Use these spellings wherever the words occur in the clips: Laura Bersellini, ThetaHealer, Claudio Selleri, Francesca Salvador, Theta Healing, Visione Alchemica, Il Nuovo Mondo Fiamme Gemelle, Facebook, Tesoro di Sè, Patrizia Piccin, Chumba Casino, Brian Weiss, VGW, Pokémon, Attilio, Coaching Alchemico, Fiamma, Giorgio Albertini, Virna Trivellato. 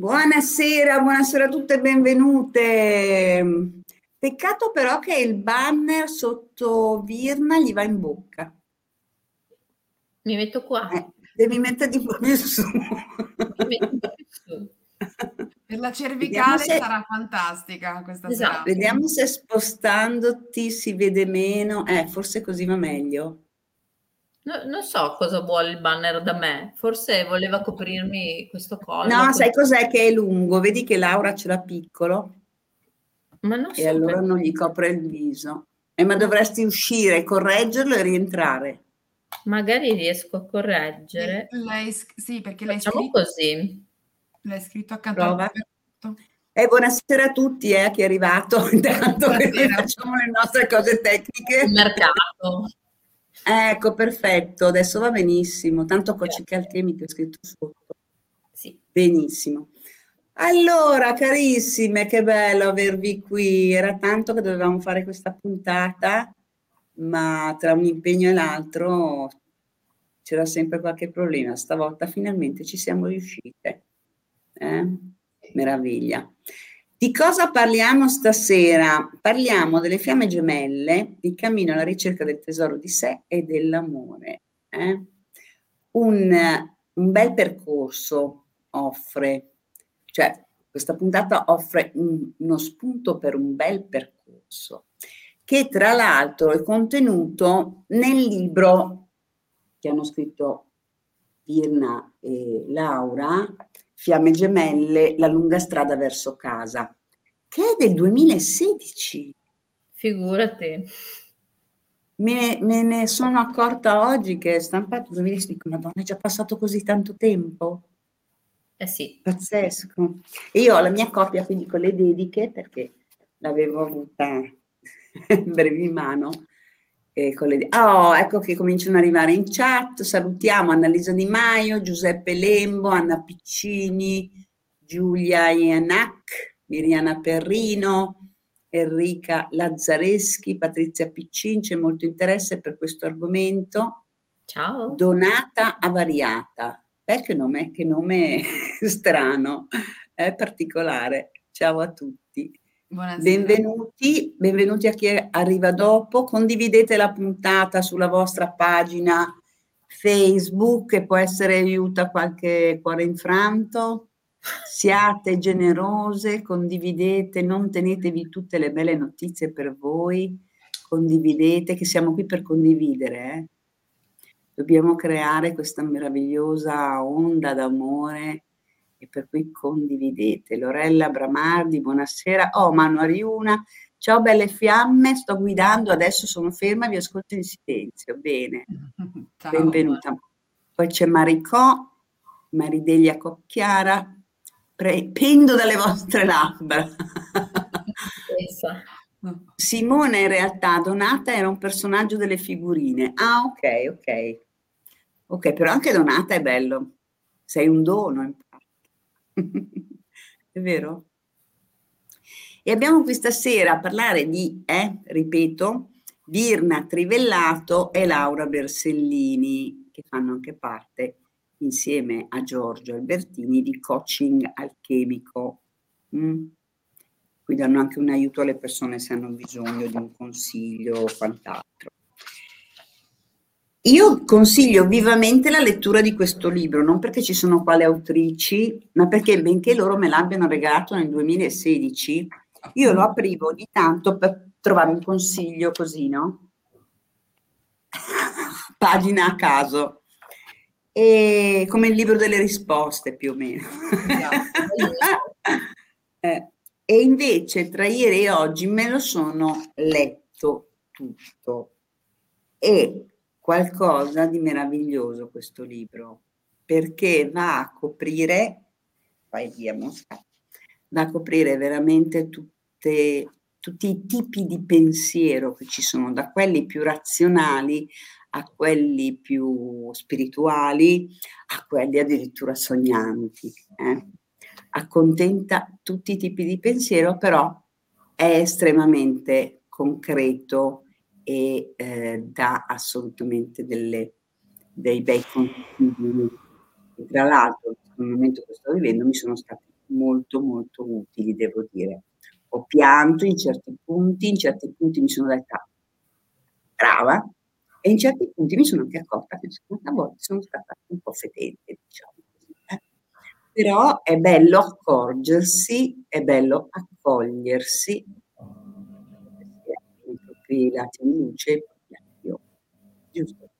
Buonasera a tutte e benvenute. Peccato però che il banner sotto Virna gli va in bocca. Mi metto qua. Devi metterti proprio su. Per la cervicale sarà fantastica questa sera. Vediamo se spostandoti si vede meno. Forse così va meglio. No, non so cosa vuole il banner da me, forse voleva coprirmi questo collo. No, sai cos'è? Che è lungo, vedi che Laura ce l'ha piccolo. Ma non so. E allora non gli copre il viso. Ma dovresti uscire, correggerlo e rientrare. Magari riesco a correggere. Sì, perché l'hai scritto così. L'hai scritto accanto al tutto. Buonasera a tutti, chi è arrivato. Intanto facciamo le nostre cose tecniche. Il mercato. Ecco, perfetto, adesso va benissimo. Tanto Coaching Alchemico è scritto sotto. Sì. Benissimo. Allora, carissime, che bello avervi qui. Era tanto che dovevamo fare questa puntata, ma tra un impegno e l'altro c'era sempre qualche problema. Stavolta finalmente ci siamo riuscite. Meraviglia. Di cosa parliamo stasera? Parliamo delle fiamme gemelle, il cammino alla ricerca del tesoro di sé e dell'amore. Un bel percorso offre, cioè questa puntata offre uno spunto per un bel percorso, che tra l'altro è contenuto nel libro che hanno scritto Virna e Laura, Fiamme Gemelle, la lunga strada verso casa, che è del 2016. Figurati. Me ne sono accorta oggi che è stampato 2016, dico, Madonna, è già passato così tanto tempo? Eh sì. Pazzesco. E io ho la mia copia, quindi con le dediche, perché l'avevo avuta brevi in mano. Ecco che cominciano ad arrivare in chat. Salutiamo Annalisa Di Maio, Giuseppe Lembo, Anna Piccini, Giulia Ianac, Miriana Perrino, Enrica Lazzareschi, Patrizia Piccin. C'è molto interesse per questo argomento. Ciao. Donata Avariata. Che nome strano, è particolare. Ciao a tutti. Buonasera. Benvenuti a chi arriva dopo. Condividete la puntata sulla vostra pagina Facebook, che può essere aiuta qualche cuore infranto. Siate generose, condividete, non tenetevi tutte le belle notizie per voi. Condividete, che siamo qui per condividere. Dobbiamo creare questa meravigliosa onda d'amore. E per cui condividete. Lorella Bramardi, buonasera. Manu Ariuna, ciao belle fiamme, sto guidando, adesso sono ferma, vi ascolto in silenzio. Bene, ciao. Benvenuta. Poi c'è Maricò, Maridelia Cocchiara, pendo dalle vostre labbra. Simone in realtà Donata era un personaggio delle figurine. Ok. Ok, però anche donata è bello. Sei un dono, in parte. È vero? E abbiamo qui stasera a parlare di, ripeto, Virna Trivellato e Laura Bersellini, che fanno anche parte, insieme a Giorgio Albertini, di Coaching Alchemico. Qui danno anche un aiuto alle persone se hanno bisogno di un consiglio o quant'altro. Io consiglio vivamente la lettura di questo libro, non perché ci sono qua le autrici, ma perché benché loro me l'abbiano regalato nel 2016, io lo aprivo ogni tanto per trovare un consiglio così, no? Pagina a caso. E come il libro delle risposte, più o meno. E invece tra ieri e oggi me lo sono letto tutto. E qualcosa di meraviglioso questo libro, perché va a coprire, va a coprire veramente tutti i tipi di pensiero che ci sono, da quelli più razionali a quelli più spirituali, a quelli addirittura sognanti. Accontenta tutti i tipi di pensiero, però è estremamente concreto e dà assolutamente dei bei consigli. Tra l'altro, nel momento che sto vivendo, mi sono stati molto, molto utili, devo dire. Ho pianto in certi punti mi sono detta brava, e in certi punti mi sono anche accorta che a volte sono stata un po' fetente, diciamo così. Però è bello accorgersi, è bello accogliersi, i lati di luce, giusto?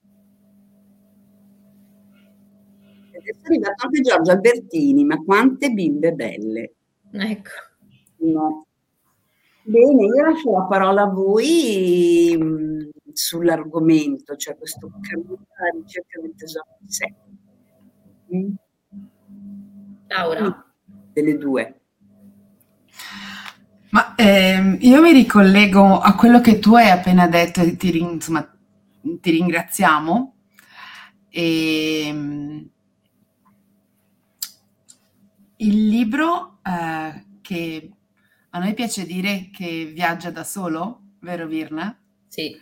Adesso è arrivato anche Giorgio Albertini, ma quante bimbe belle! Ecco. No. Bene, io lascio la parola a voi sull'argomento, cioè questo cammino alla ricerca del tesoro di sé. Laura. Delle due. Ma io mi ricollego a quello che tu hai appena detto e ti ringraziamo. E il libro che a noi piace dire che viaggia da solo, vero Virna? Sì.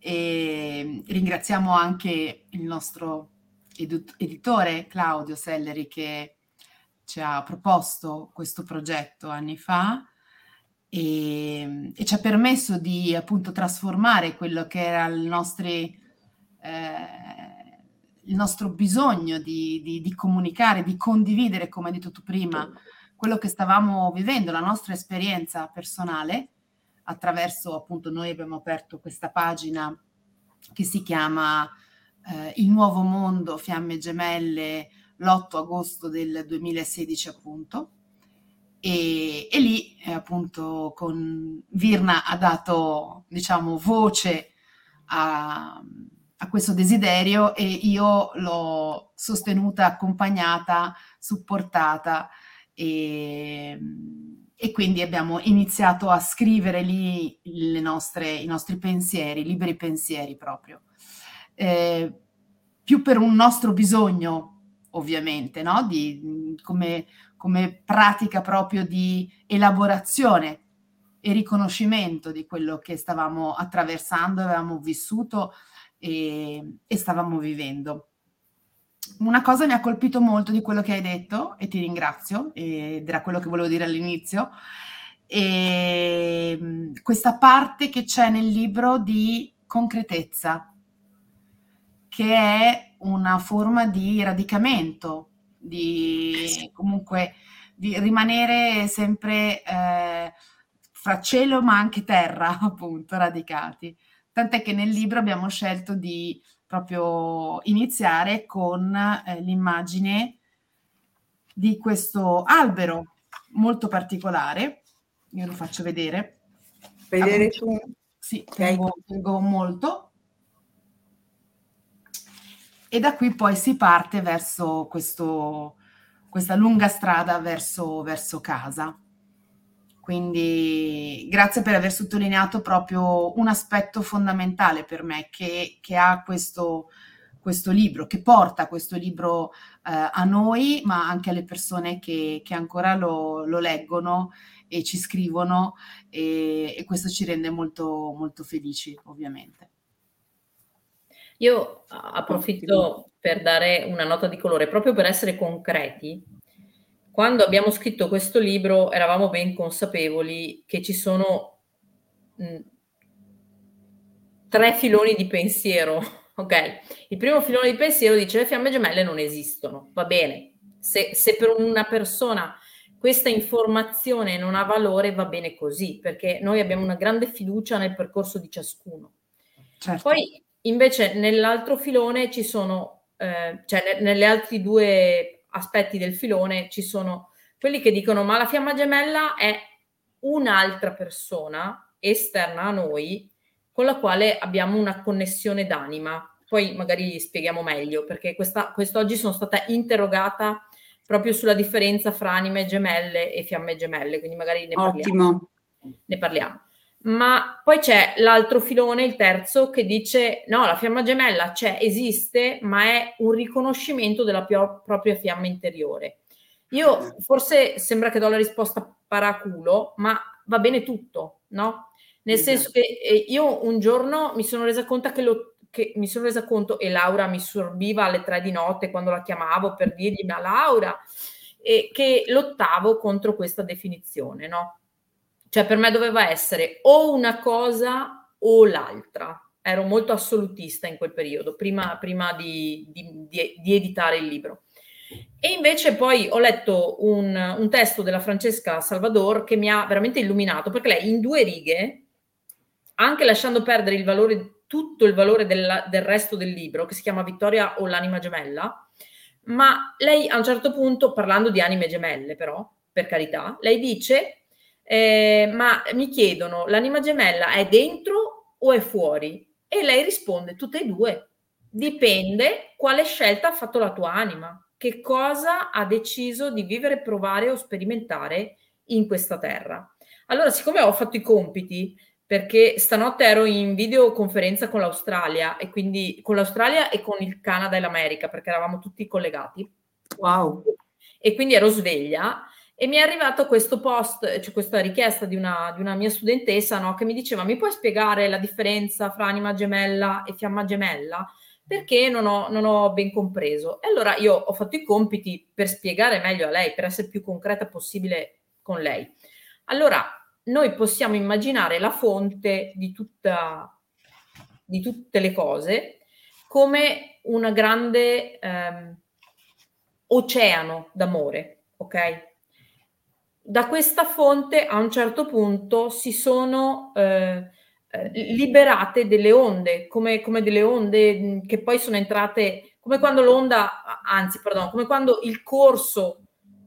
E ringraziamo anche il nostro editore Claudio Selleri che ci ha proposto questo progetto anni fa. E ci ha permesso di appunto trasformare quello che era il nostro bisogno di comunicare, di condividere, come hai detto tu prima, quello che stavamo vivendo, la nostra esperienza personale, attraverso appunto noi abbiamo aperto questa pagina che si chiama Il Nuovo Mondo Fiamme Gemelle, l'8 agosto del 2016 appunto. E lì appunto con Virna ha dato, diciamo, voce a questo desiderio e io l'ho sostenuta, accompagnata, supportata e quindi abbiamo iniziato a scrivere lì i nostri pensieri, liberi pensieri proprio, più per un nostro bisogno ovviamente, no? Come pratica proprio di elaborazione e riconoscimento di quello che stavamo attraversando, avevamo vissuto e stavamo vivendo. Una cosa mi ha colpito molto di quello che hai detto, e ti ringrazio, ed era quello che volevo dire all'inizio, e questa parte che c'è nel libro di concretezza, che è una forma di radicamento, di comunque di rimanere sempre fra cielo ma anche terra, appunto, radicati. Tant'è che nel libro abbiamo scelto di proprio iniziare con l'immagine di questo albero molto particolare. Io lo faccio vedere. Vedere tu? Sì, tengo molto. E da qui poi si parte verso questa lunga strada verso casa. Quindi grazie per aver sottolineato proprio un aspetto fondamentale per me, che ha questo, questo libro, che porta questo libro a noi, ma anche alle persone che ancora lo leggono e ci scrivono, e questo ci rende molto, molto felici, ovviamente. Io approfitto per dare una nota di colore, proprio per essere concreti. Quando abbiamo scritto questo libro eravamo ben consapevoli che ci sono tre filoni di pensiero. Ok, il primo filone di pensiero dice le fiamme gemelle non esistono, va bene, se per una persona questa informazione non ha valore va bene così, perché noi abbiamo una grande fiducia nel percorso di ciascuno. Certo. Poi invece nell'altro filone ci sono, cioè nelle altri due aspetti del filone ci sono quelli che dicono ma la fiamma gemella è un'altra persona esterna a noi, con la quale abbiamo una connessione d'anima. Poi magari gli spieghiamo meglio, perché quest'oggi sono stata interrogata proprio sulla differenza fra anime gemelle e fiamme gemelle, quindi magari ne parliamo. Ottimo. Ne parliamo. Ma poi c'è l'altro filone, il terzo, che dice no, la fiamma gemella c'è, esiste, ma è un riconoscimento della propria fiamma interiore. Io forse sembra che do la risposta paraculo, ma va bene tutto, no? Nel senso che io un giorno mi sono resa conto e Laura mi sorbiva alle 3 di notte quando la chiamavo per dirgli ma Laura, e che lottavo contro questa definizione, no? Cioè per me doveva essere o una cosa o l'altra. Ero molto assolutista in quel periodo, prima di editare il libro. E invece poi ho letto un testo della Francesca Salvador che mi ha veramente illuminato, perché lei in 2 righe, anche lasciando perdere il valore, tutto il valore del resto del libro, che si chiama Vittoria o l'anima gemella, ma lei a un certo punto, parlando di anime gemelle però, per carità, lei dice, ma mi chiedono, l'anima gemella è dentro o è fuori? E lei risponde, tutte e due, dipende quale scelta ha fatto la tua anima, che cosa ha deciso di vivere, provare o sperimentare in questa terra. Allora, siccome ho fatto i compiti, perché stanotte ero in videoconferenza con l'Australia e quindi con l'Australia e con il Canada e l'America, perché eravamo tutti collegati. Wow. E quindi ero sveglia e mi è arrivato questo post, cioè questa richiesta di una mia studentessa, no, che mi diceva mi puoi spiegare la differenza fra anima gemella e fiamma gemella? Perché non ho ben compreso. E allora io ho fatto i compiti per spiegare meglio a lei, per essere più concreta possibile con lei. Allora, noi possiamo immaginare la fonte di tutte le cose come un grande oceano d'amore, ok? Da questa fonte a un certo punto si sono liberate delle onde, come delle onde che poi sono entrate, come quando il corso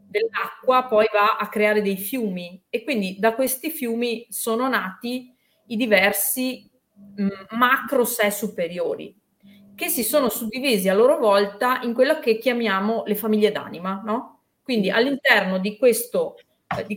dell'acqua poi va a creare dei fiumi, e quindi da questi fiumi sono nati i diversi macro sé superiori che si sono suddivisi a loro volta in quella che chiamiamo le famiglie d'anima, no? Quindi all'interno di questo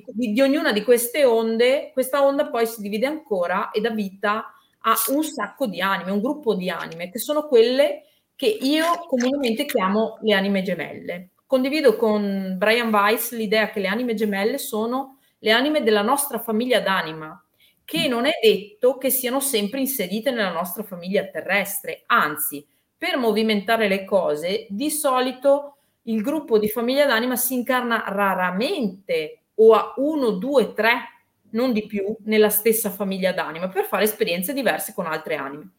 di ognuna di queste onde, questa onda poi si divide ancora e dà vita a un sacco di anime, un gruppo di anime che sono quelle che io comunemente chiamo le anime gemelle. Condivido con Brian Weiss l'idea che le anime gemelle sono le anime della nostra famiglia d'anima, che non è detto che siano sempre inserite nella nostra famiglia terrestre. Anzi, per movimentare le cose, di solito il gruppo di famiglia d'anima si incarna raramente o a 1, 2, 3, non di più, nella stessa famiglia d'anima per fare esperienze diverse con altre anime.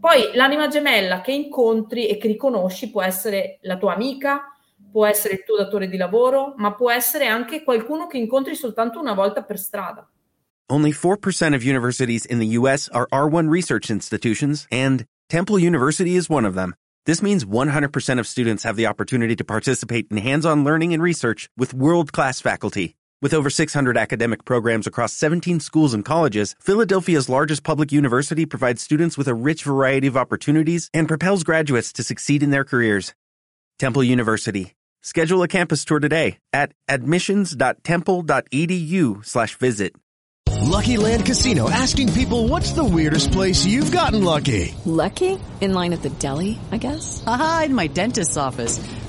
Poi l'anima gemella che incontri e che riconosci può essere la tua amica, può essere il tuo datore di lavoro, ma può essere anche qualcuno che incontri soltanto una volta per strada. Only 4% of universities in the US are R1 research institutions, and Temple University is one of them. This means 100% of students have the opportunity to participate in hands-on learning and research with world-class faculty. With over 600 academic programs across 17 schools and colleges, Philadelphia's largest public university provides students with a rich variety of opportunities and propels graduates to succeed in their careers. Temple University. Schedule a campus tour today at admissions.temple.edu/visit. Lucky Land Casino, asking people, what's the weirdest place you've gotten lucky? Lucky? In line at the deli, I guess? Aha, in my dentist's office.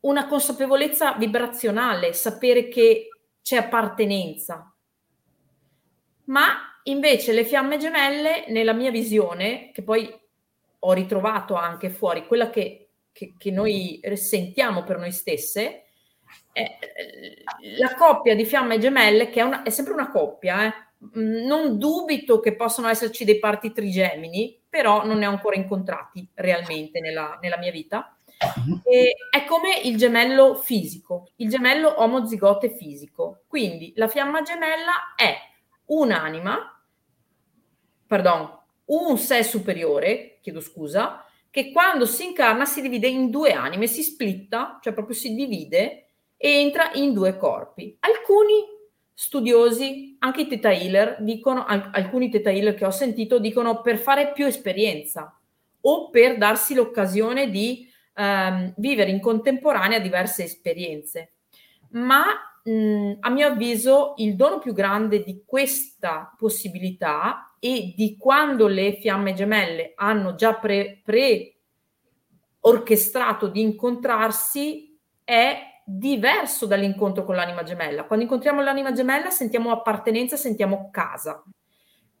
una consapevolezza vibrazionale, sapere che c'è appartenenza. Ma invece le fiamme gemelle, nella mia visione, che poi ho ritrovato anche fuori, quella che noi sentiamo per noi stesse, la coppia di fiamme gemelle, che è sempre una coppia, non dubito che possano esserci dei parti trigemini, però non ne ho ancora incontrati realmente nella mia vita. E è come il gemello fisico, il gemello omozigote fisico. Quindi la fiamma gemella è un sé superiore, che quando si incarna si divide in due anime, si splitta, cioè proprio si divide e entra in due corpi. Alcuni studiosi, anche i ThetaHealer, dicono, alcuni ThetaHealer che ho sentito dicono per fare più esperienza o per darsi l'occasione di vivere in contemporanea diverse esperienze. Ma a mio avviso il dono più grande di questa possibilità e di quando le fiamme gemelle hanno già pre-orchestrato di incontrarsi è diverso dall'incontro con l'anima gemella. Quando incontriamo l'anima gemella sentiamo appartenenza, sentiamo casa.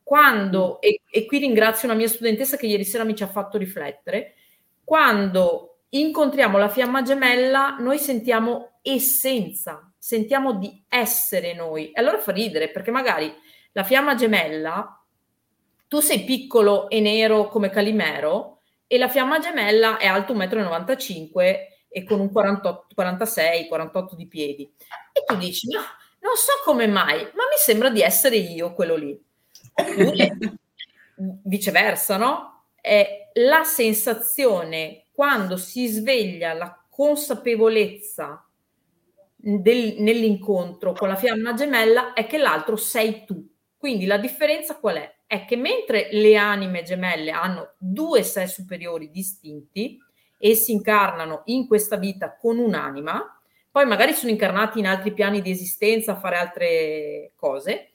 Quando, e qui ringrazio una mia studentessa che ieri sera mi ci ha fatto riflettere, quando incontriamo la fiamma gemella noi sentiamo essenza, sentiamo di essere noi. E allora fa ridere, perché magari la fiamma gemella, tu sei piccolo e nero come Calimero e la fiamma gemella è alto 1,95 m e con un 48 di piedi. E tu dici, no, non so come mai, ma mi sembra di essere io quello lì. Oppure, viceversa, no? È la sensazione, quando si sveglia la consapevolezza nell'incontro con la fiamma gemella, è che l'altro sei tu. Quindi la differenza qual è? È che mentre le anime gemelle hanno due sé superiori distinti, e si incarnano in questa vita con un'anima, poi magari sono incarnati in altri piani di esistenza a fare altre cose.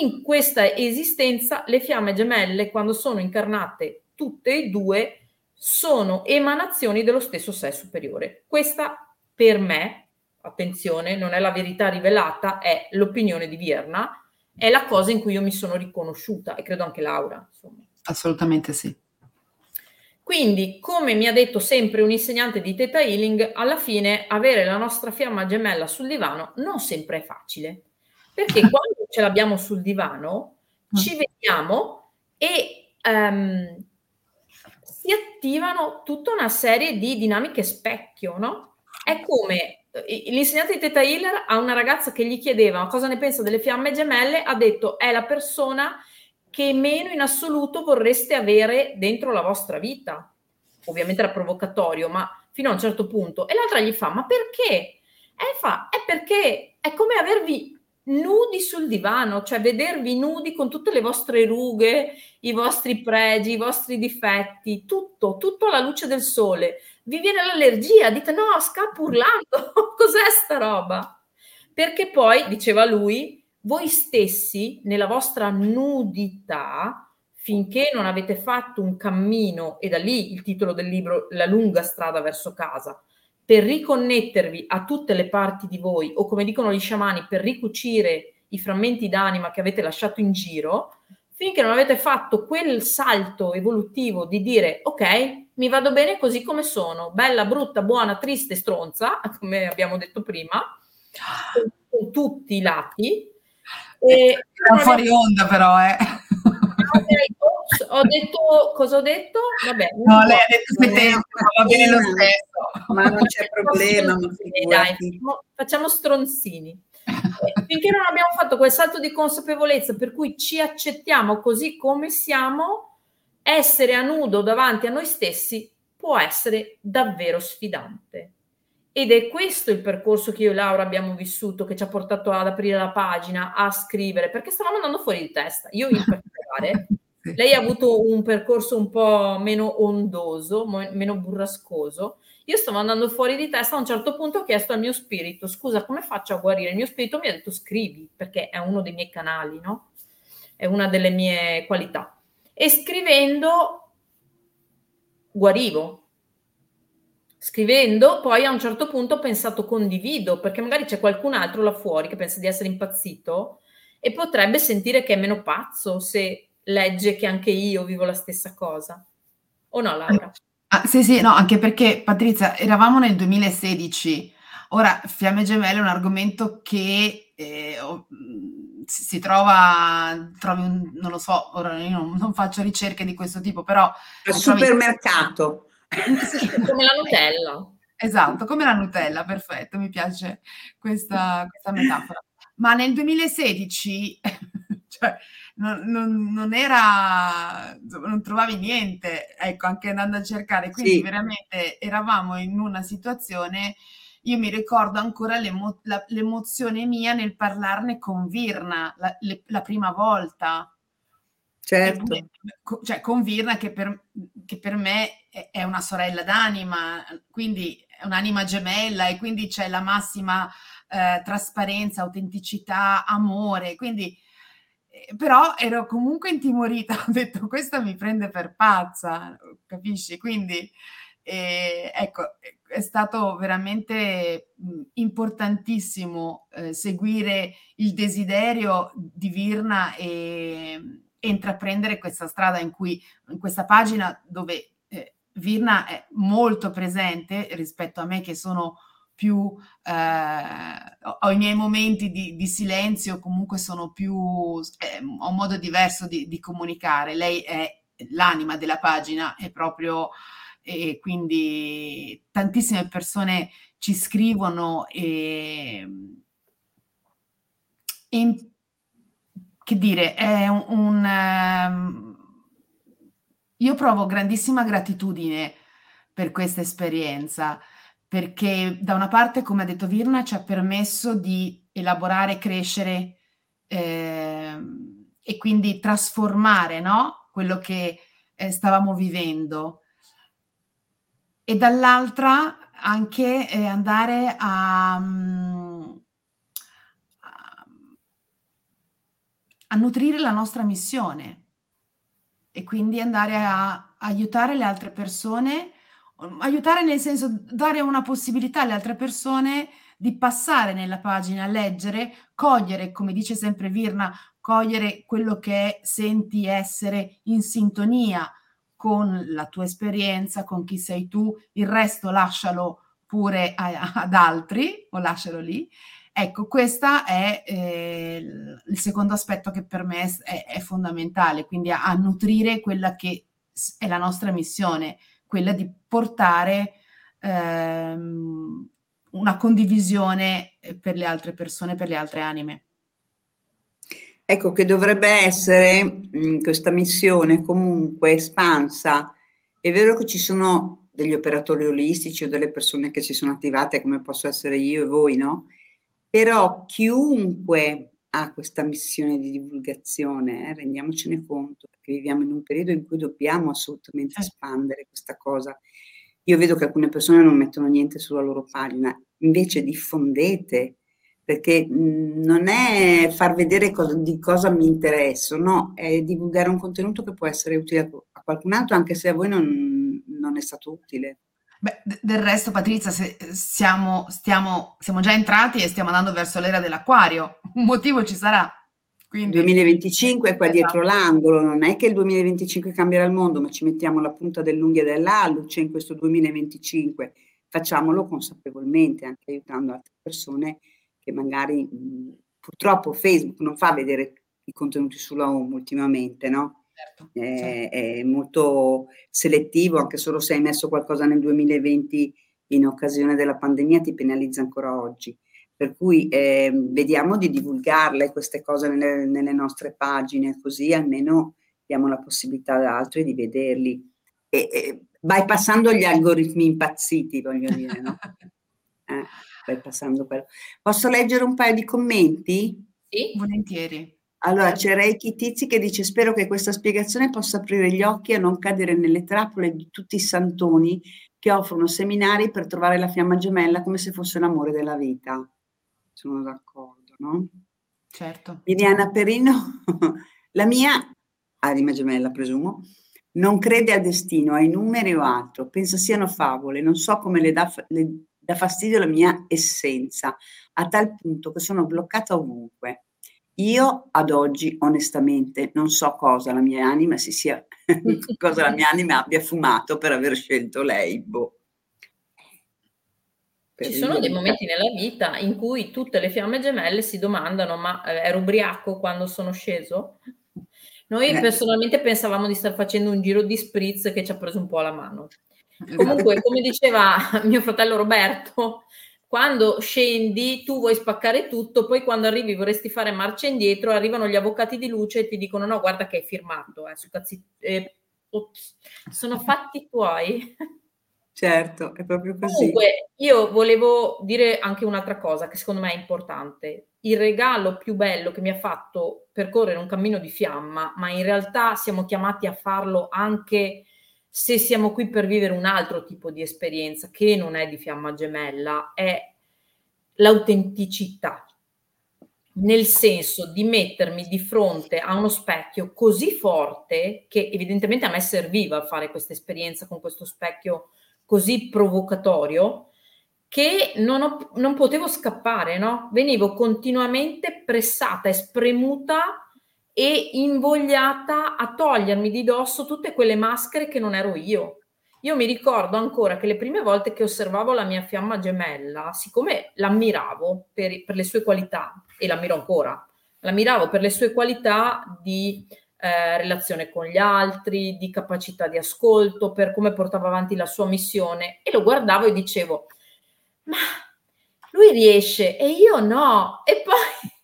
In questa esistenza le fiamme gemelle, quando sono incarnate tutte e due, sono emanazioni dello stesso sé superiore. Questa per me, attenzione, non è la verità rivelata, è l'opinione di Virna, è la cosa in cui io mi sono riconosciuta e credo anche Laura, insomma. Assolutamente sì. Quindi, come mi ha detto sempre un insegnante di Theta Healing, alla fine avere la nostra fiamma gemella sul divano non sempre è facile, perché quando ce l'abbiamo sul divano ci vediamo e si attivano tutta una serie di dinamiche specchio, no? È come l'insegnante di Theta Healer a una ragazza che gli chiedeva cosa ne pensa delle fiamme gemelle, ha detto è la persona che meno in assoluto vorreste avere dentro la vostra vita. Ovviamente era provocatorio, ma fino a un certo punto. E l'altra gli fa, ma perché? E fa, è perché è come avervi nudi sul divano, cioè vedervi nudi con tutte le vostre rughe, i vostri pregi, i vostri difetti, tutto alla luce del sole. Vi viene l'allergia, dite no, scappo urlando, cos'è sta roba? Perché poi, diceva lui, voi stessi, nella vostra nudità, finché non avete fatto un cammino, e da lì il titolo del libro, La lunga strada verso casa, per riconnettervi a tutte le parti di voi, o come dicono gli sciamani, per ricucire i frammenti d'anima che avete lasciato in giro, finché non avete fatto quel salto evolutivo di dire, ok, mi vado bene così come sono, bella, brutta, buona, triste, stronza, come abbiamo detto prima, con tutti i lati, era fuori onda però ho detto cosa ho detto? Vabbè, no, lei ha detto che va bene lo stesso, ma non c'è problema, facciamo stronzini. Finché non abbiamo fatto quel salto di consapevolezza per cui ci accettiamo così come siamo, essere a nudo davanti a noi stessi può essere davvero sfidante. Ed è questo il percorso che io e Laura abbiamo vissuto, che ci ha portato ad aprire la pagina, a scrivere, perché stavamo andando fuori di testa. Io in particolare, lei ha avuto un percorso un po' meno ondoso, meno burrascoso. Io stavo andando fuori di testa, a un certo punto ho chiesto al mio spirito, scusa, come faccio a guarire? Il mio spirito mi ha detto scrivi, perché è uno dei miei canali, no? È una delle mie qualità. E scrivendo guarivo. Scrivendo, poi a un certo punto ho pensato condivido, perché magari c'è qualcun altro là fuori che pensa di essere impazzito e potrebbe sentire che è meno pazzo se legge che anche io vivo la stessa cosa. O no, Laura? Ah, sì, sì, no, anche perché, Patrizia, eravamo nel 2016. Ora, Fiamme Gemelle è un argomento che si trova, non lo so, ora io non faccio ricerche di questo tipo, però... Al supermercato. Come la Nutella. Esatto, come la Nutella, perfetto, mi piace questa metafora. Ma nel 2016 cioè, non era, non trovavi niente, ecco, anche andando a cercare, quindi sì. Veramente eravamo in una situazione, io mi ricordo ancora l'emozione mia nel parlarne con Virna la prima volta. Certo. Cioè con Virna che per me è una sorella d'anima, quindi è un'anima gemella e quindi c'è la massima trasparenza, autenticità, amore, quindi però ero comunque intimorita, ho detto questa mi prende per pazza, capisci? Quindi ecco, è stato veramente importantissimo seguire il desiderio di Virna e intraprendere questa strada in questa pagina dove Virna è molto presente rispetto a me che sono più ho i miei momenti di silenzio, comunque sono più ho un modo diverso di comunicare. Lei è l'anima della pagina, è proprio, e quindi tantissime persone ci scrivono e che dire, è io provo grandissima gratitudine per questa esperienza, perché da una parte, come ha detto Virna, ci ha permesso di elaborare, crescere e quindi trasformare, no? Quello che stavamo vivendo. E dall'altra anche andare a nutrire la nostra missione e quindi andare a aiutare le altre persone, aiutare nel senso dare una possibilità alle altre persone di passare nella pagina, leggere, cogliere, come dice sempre Virna, cogliere quello che senti, essere in sintonia con la tua esperienza, con chi sei tu, il resto lascialo pure ad altri o lascialo lì. Ecco, questo è il secondo aspetto che per me è fondamentale, quindi a nutrire quella che è la nostra missione, quella di portare una condivisione per le altre persone, per le altre anime. Ecco, che dovrebbe essere questa missione comunque espansa. È vero che ci sono degli operatori olistici o delle persone che si sono attivate, come posso essere io e voi, no? Però chiunque ha questa missione di divulgazione, rendiamocene conto, perché viviamo in un periodo in cui dobbiamo assolutamente espandere questa cosa. Io vedo che alcune persone non mettono niente sulla loro pagina, invece diffondete, perché non è far vedere di cosa mi interesso, no, è divulgare un contenuto che può essere utile a qualcun altro, anche se a voi non è stato utile. Beh, del resto, Patrizia, siamo già entrati e stiamo andando verso l'era dell'acquario, un motivo ci sarà. Quindi 2025 è qua dietro l'angolo, non è che il 2025 cambierà il mondo, ma ci mettiamo la punta dell'unghia dell'alluce in questo 2025. Facciamolo consapevolmente, anche aiutando altre persone che magari purtroppo Facebook non fa vedere i contenuti sulla home ultimamente, no? Certo, certo. È molto selettivo, anche solo se hai messo qualcosa nel 2020 in occasione della pandemia ti penalizza ancora oggi, Per cui vediamo di divulgarle queste cose nelle nostre pagine, così almeno diamo la possibilità ad altri di vederli. Bypassando gli algoritmi impazziti, voglio dire, no? Bypassando quello. Posso leggere un paio di commenti? Sì, volentieri. Allora, c'è Reiki Tizi che dice: spero che questa spiegazione possa aprire gli occhi e non cadere nelle trappole di tutti i santoni che offrono seminari per trovare la fiamma gemella come se fosse l'amore della vita. Sono d'accordo, no? Certo. Viviana Perino, la mia anima gemella, presumo, non crede al destino, ai numeri o altro, pensa siano favole, non so come le dà fastidio la mia essenza, a tal punto che sono bloccata ovunque. Io ad oggi, onestamente, non so cosa la mia anima cosa la mia anima abbia fumato per aver scelto lei. Boh. Ci sono dei momenti nella vita in cui tutte le fiamme gemelle si domandano: ma ero ubriaco quando sono sceso? Noi personalmente pensavamo di star facendo un giro di spritz che ci ha preso un po' la mano. Comunque, come diceva mio fratello Roberto, quando scendi tu vuoi spaccare tutto, poi quando arrivi vorresti fare marcia indietro, arrivano gli avvocati di luce e ti dicono: no, guarda che hai firmato, sono fatti tuoi. Certo, è proprio così. Comunque, io volevo dire anche un'altra cosa che secondo me è importante. Il regalo più bello che mi ha fatto percorrere un cammino di fiamma, ma in realtà siamo chiamati a farlo anche se siamo qui per vivere un altro tipo di esperienza che non è di fiamma gemella, è l'autenticità, nel senso di mettermi di fronte a uno specchio così forte che evidentemente a me serviva a fare questa esperienza con questo specchio così provocatorio che non potevo scappare, no? Venivo continuamente pressata e spremuta e invogliata a togliermi di dosso tutte quelle maschere che non ero io. Io mi ricordo ancora che le prime volte che osservavo la mia fiamma gemella, siccome l'ammiravo per le sue qualità, e l'ammiro ancora, l'ammiravo per le sue qualità di relazione con gli altri, di capacità di ascolto, per come portava avanti la sua missione, e lo guardavo e dicevo: ma lui riesce e io no. E poi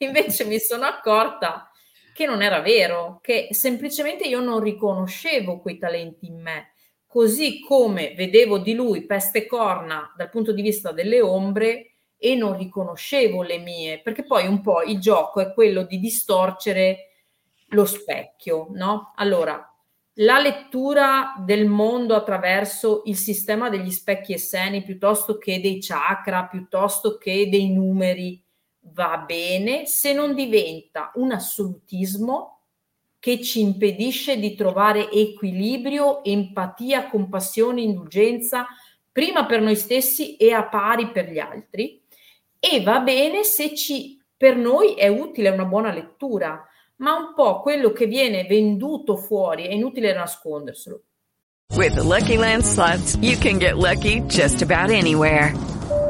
invece mi sono accorta che non era vero, che semplicemente io non riconoscevo quei talenti in me, così come vedevo di lui peste corna dal punto di vista delle ombre e non riconoscevo le mie, perché poi un po' il gioco è quello di distorcere lo specchio, no? Allora, la lettura del mondo attraverso il sistema degli specchi esseni piuttosto che dei chakra, piuttosto che dei numeri, va bene se non diventa un assolutismo che ci impedisce di trovare equilibrio, empatia, compassione, indulgenza, prima per noi stessi e a pari per gli altri, e va bene se per noi è utile una buona lettura, ma un po' quello che viene venduto fuori è inutile nasconderselo. With the Lucky Land Slots, you can get lucky just about anywhere.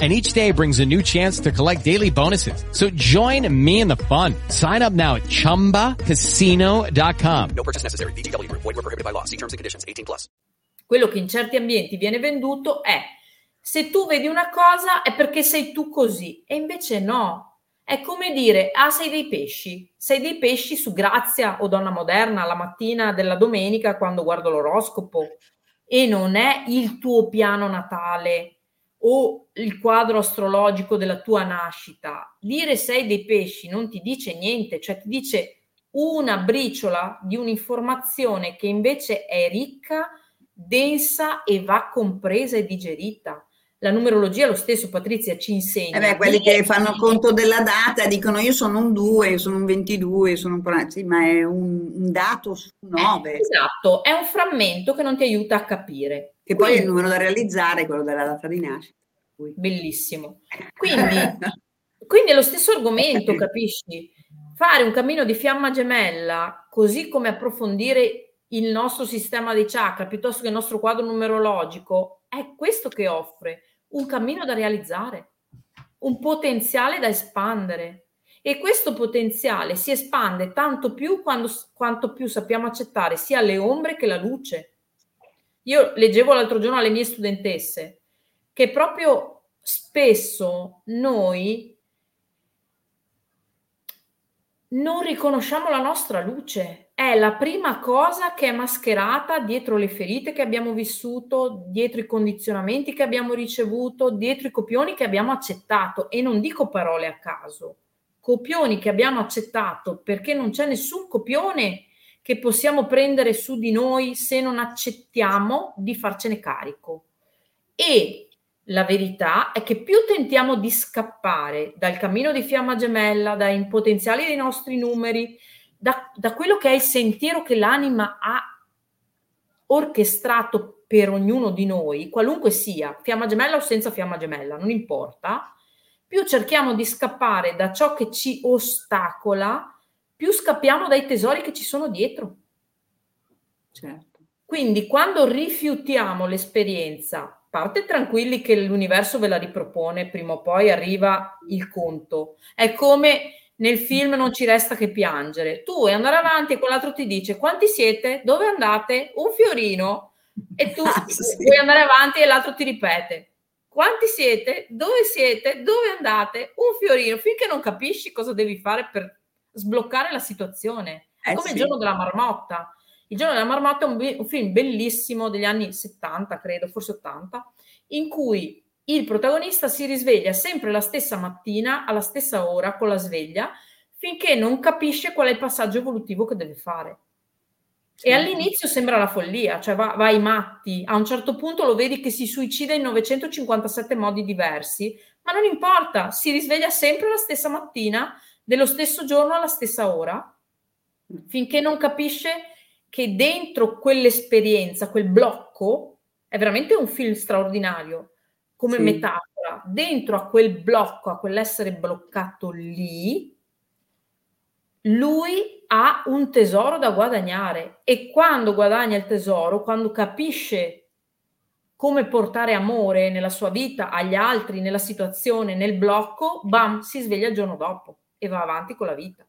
And each day brings a new chance to collect daily bonuses. So join me in the fun. Sign up now at ChumbaCasino.com. No purchase necessary. VGW Group. Void where prohibited by law. See terms and conditions. 18+. Quello che in certi ambienti viene venduto è: se tu vedi una cosa è perché sei tu così, e invece no. È come dire: ah, sei dei pesci su Grazia o Donna Moderna la mattina della domenica quando guardo l'oroscopo, e non è il tuo piano natale o il quadro astrologico della tua nascita. Dire sei dei pesci non ti dice niente, cioè ti dice una briciola di un'informazione che invece è ricca, densa e va compresa e digerita. La numerologia, lo stesso, Patrizia, ci insegna. Quelli che fanno conto della data dicono io sono un 2, sono un 22, sono un... Sì, ma è un dato su 9. Esatto, è un frammento che non ti aiuta a capire. Che poi il numero da realizzare è quello della data di nascita. Bellissimo. Quindi è lo stesso argomento, capisci? Fare un cammino di fiamma gemella, così come approfondire il nostro sistema dei chakra, piuttosto che il nostro quadro numerologico, è questo che offre un cammino da realizzare, un potenziale da espandere. E questo potenziale si espande tanto più quanto più sappiamo accettare sia le ombre che la luce. Io leggevo l'altro giorno alle mie studentesse che proprio spesso noi non riconosciamo la nostra luce, è la prima cosa che è mascherata dietro le ferite che abbiamo vissuto, dietro i condizionamenti che abbiamo ricevuto, dietro i copioni che abbiamo accettato, e non dico parole a caso, copioni che abbiamo accettato, perché non c'è nessun copione che possiamo prendere su di noi se non accettiamo di farcene carico. E la verità è che più tentiamo di scappare dal cammino di fiamma gemella, dai potenziali dei nostri numeri, da quello che è il sentiero che l'anima ha orchestrato per ognuno di noi, qualunque sia, fiamma gemella o senza fiamma gemella, non importa, più cerchiamo di scappare da ciò che ci ostacola, più scappiamo dai tesori che ci sono dietro. Certo. Quindi quando rifiutiamo l'esperienza, parte tranquilli che l'universo ve la ripropone, prima o poi arriva il conto. È come nel film Non ci resta che piangere. Tu vuoi andare avanti e quell'altro ti dice: quanti siete? Dove andate? Un fiorino. E tu vuoi andare avanti e l'altro ti ripete: quanti siete? Dove andate? Un fiorino. Finché non capisci cosa devi fare per sbloccare la situazione. È come il giorno della marmotta. Il giorno della marmotta è un film bellissimo degli anni 70, credo, forse 80, in cui il protagonista si risveglia sempre la stessa mattina, alla stessa ora, con la sveglia, finché non capisce qual è il passaggio evolutivo che deve fare. E all'inizio sembra la follia, cioè va ai matti. A un certo punto lo vedi che si suicida in 957 modi diversi, ma non importa, si risveglia sempre la stessa mattina, dello stesso giorno, alla stessa ora, finché non capisce che dentro quell'esperienza, quel blocco, è veramente un film straordinario, come metafora, dentro a quel blocco, a quell'essere bloccato lì, lui ha un tesoro da guadagnare, e quando guadagna il tesoro, quando capisce come portare amore nella sua vita, agli altri, nella situazione, nel blocco, bam, si sveglia il giorno dopo e va avanti con la vita.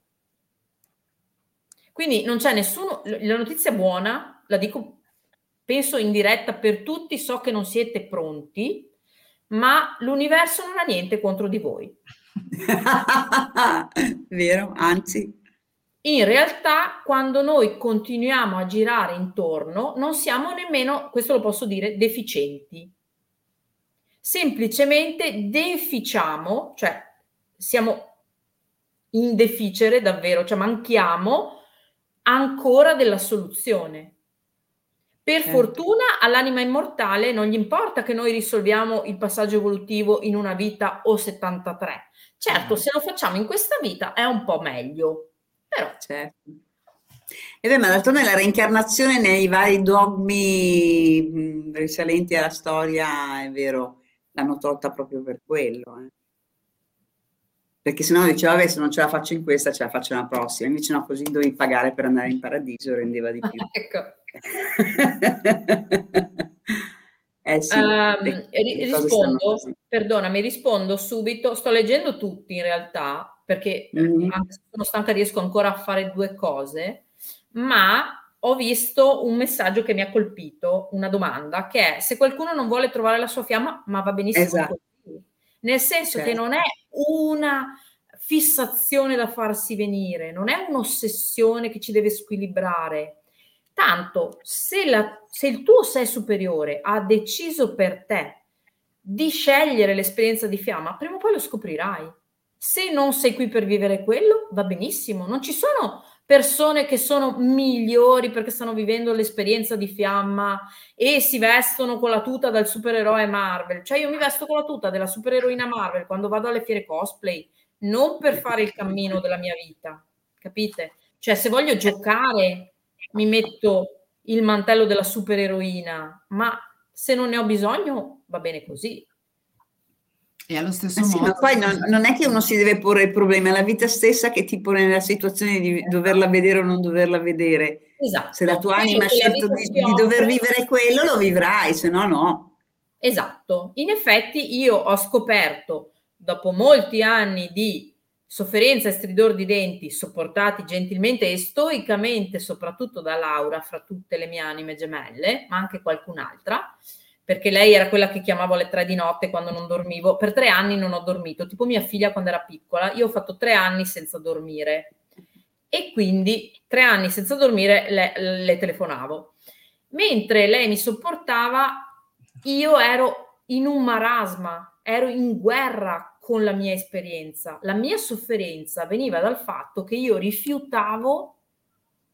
Quindi non c'è nessuno, la notizia buona, la dico, penso in diretta per tutti, so che non siete pronti, ma l'universo non ha niente contro di voi. Vero, anzi. In realtà, quando noi continuiamo a girare intorno, non siamo nemmeno, questo lo posso dire, deficienti. Semplicemente deficiamo, cioè siamo in deficere davvero, cioè manchiamo ancora della soluzione. Per fortuna all'anima immortale non gli importa che noi risolviamo il passaggio evolutivo in una vita o 73. Certo, se lo facciamo in questa vita è un po' meglio, però certo. E beh, ma d'altronde la reincarnazione nei vari dogmi risalenti alla storia, è vero, l'hanno tolta proprio per quello, Perché sennò diceva, vabbè, se non ce la faccio in questa, ce la faccio nella prossima. Invece no, così dovevi pagare per andare in paradiso, rendeva di più. Ecco. Rispondo subito. Sto leggendo tutti in realtà, perché anche se sono stanca riesco ancora a fare due cose, ma ho visto un messaggio che mi ha colpito, una domanda, che è: se qualcuno non vuole trovare la sua fiamma, ma va benissimo. Esatto. Nel senso che non è una fissazione da farsi venire, non è un'ossessione che ci deve squilibrare. Tanto se il tuo sé superiore ha deciso per te di scegliere l'esperienza di fiamma, prima o poi lo scoprirai. Se non sei qui per vivere quello, va benissimo. Non ci sono persone che sono migliori perché stanno vivendo l'esperienza di fiamma e si vestono con la tuta del supereroe Marvel. Cioè io mi vesto con la tuta della supereroina Marvel quando vado alle fiere cosplay, non per fare il cammino della mia vita, capite? Cioè se voglio giocare mi metto il mantello della supereroina, ma se non ne ho bisogno va bene così. E allo stesso modo, ma poi non è che uno si deve porre il problema, è la vita stessa che ti pone nella situazione di doverla vedere o non doverla vedere. Esatto. Se la tua anima ha scelto di dover vivere quello, lo vivrai, se no no. Esatto. In effetti io ho scoperto, dopo molti anni di sofferenza e stridor di denti, sopportati gentilmente e stoicamente, soprattutto da Laura, fra tutte le mie anime gemelle, ma anche qualcun'altra, perché lei era quella che chiamavo alle 3 di notte quando non dormivo. Per 3 anni non ho dormito, tipo mia figlia quando era piccola. Io ho fatto 3 anni senza dormire e quindi 3 anni senza dormire le telefonavo. Mentre lei mi sopportava, io ero in un marasma, ero in guerra con la mia esperienza. La mia sofferenza veniva dal fatto che io rifiutavo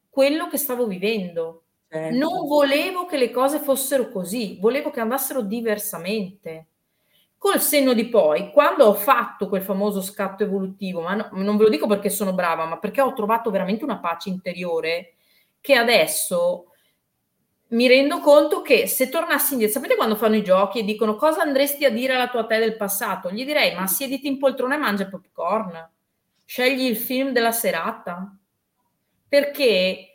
quello che stavo vivendo. Non volevo che le cose fossero così, volevo che andassero diversamente. Col senno di poi, quando ho fatto quel famoso scatto evolutivo, ma no, non ve lo dico perché sono brava, ma perché ho trovato veramente una pace interiore, che adesso mi rendo conto che se tornassi indietro, sapete quando fanno i giochi e dicono cosa andresti a dire alla tua te del passato? Gli direi, ma siediti in poltrona e mangia popcorn, scegli il film della serata, perché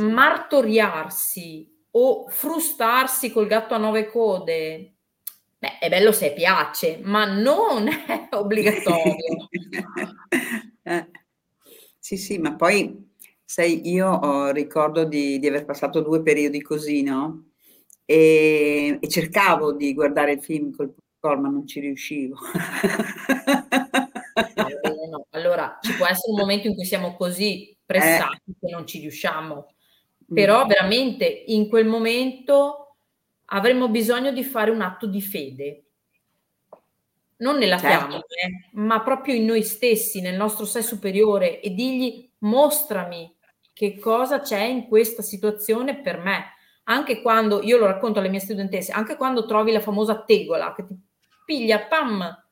martoriarsi o frustarsi col gatto a 9 code, beh, è bello se piace, ma non è obbligatorio. Sì, sì, ma poi sai, io ricordo di aver passato 2 periodi così, no? E cercavo di guardare il film col popcorn, ma non ci riuscivo. No. Allora, ci può essere un momento in cui siamo così pressati che non ci riusciamo, però veramente in quel momento avremmo bisogno di fare un atto di fede, non nella fiamma, ma proprio in noi stessi, nel nostro sé superiore, e digli mostrami che cosa c'è in questa situazione per me. Anche quando, io lo racconto alle mie studentesse, anche quando trovi la famosa tegola che ti piglia, pam,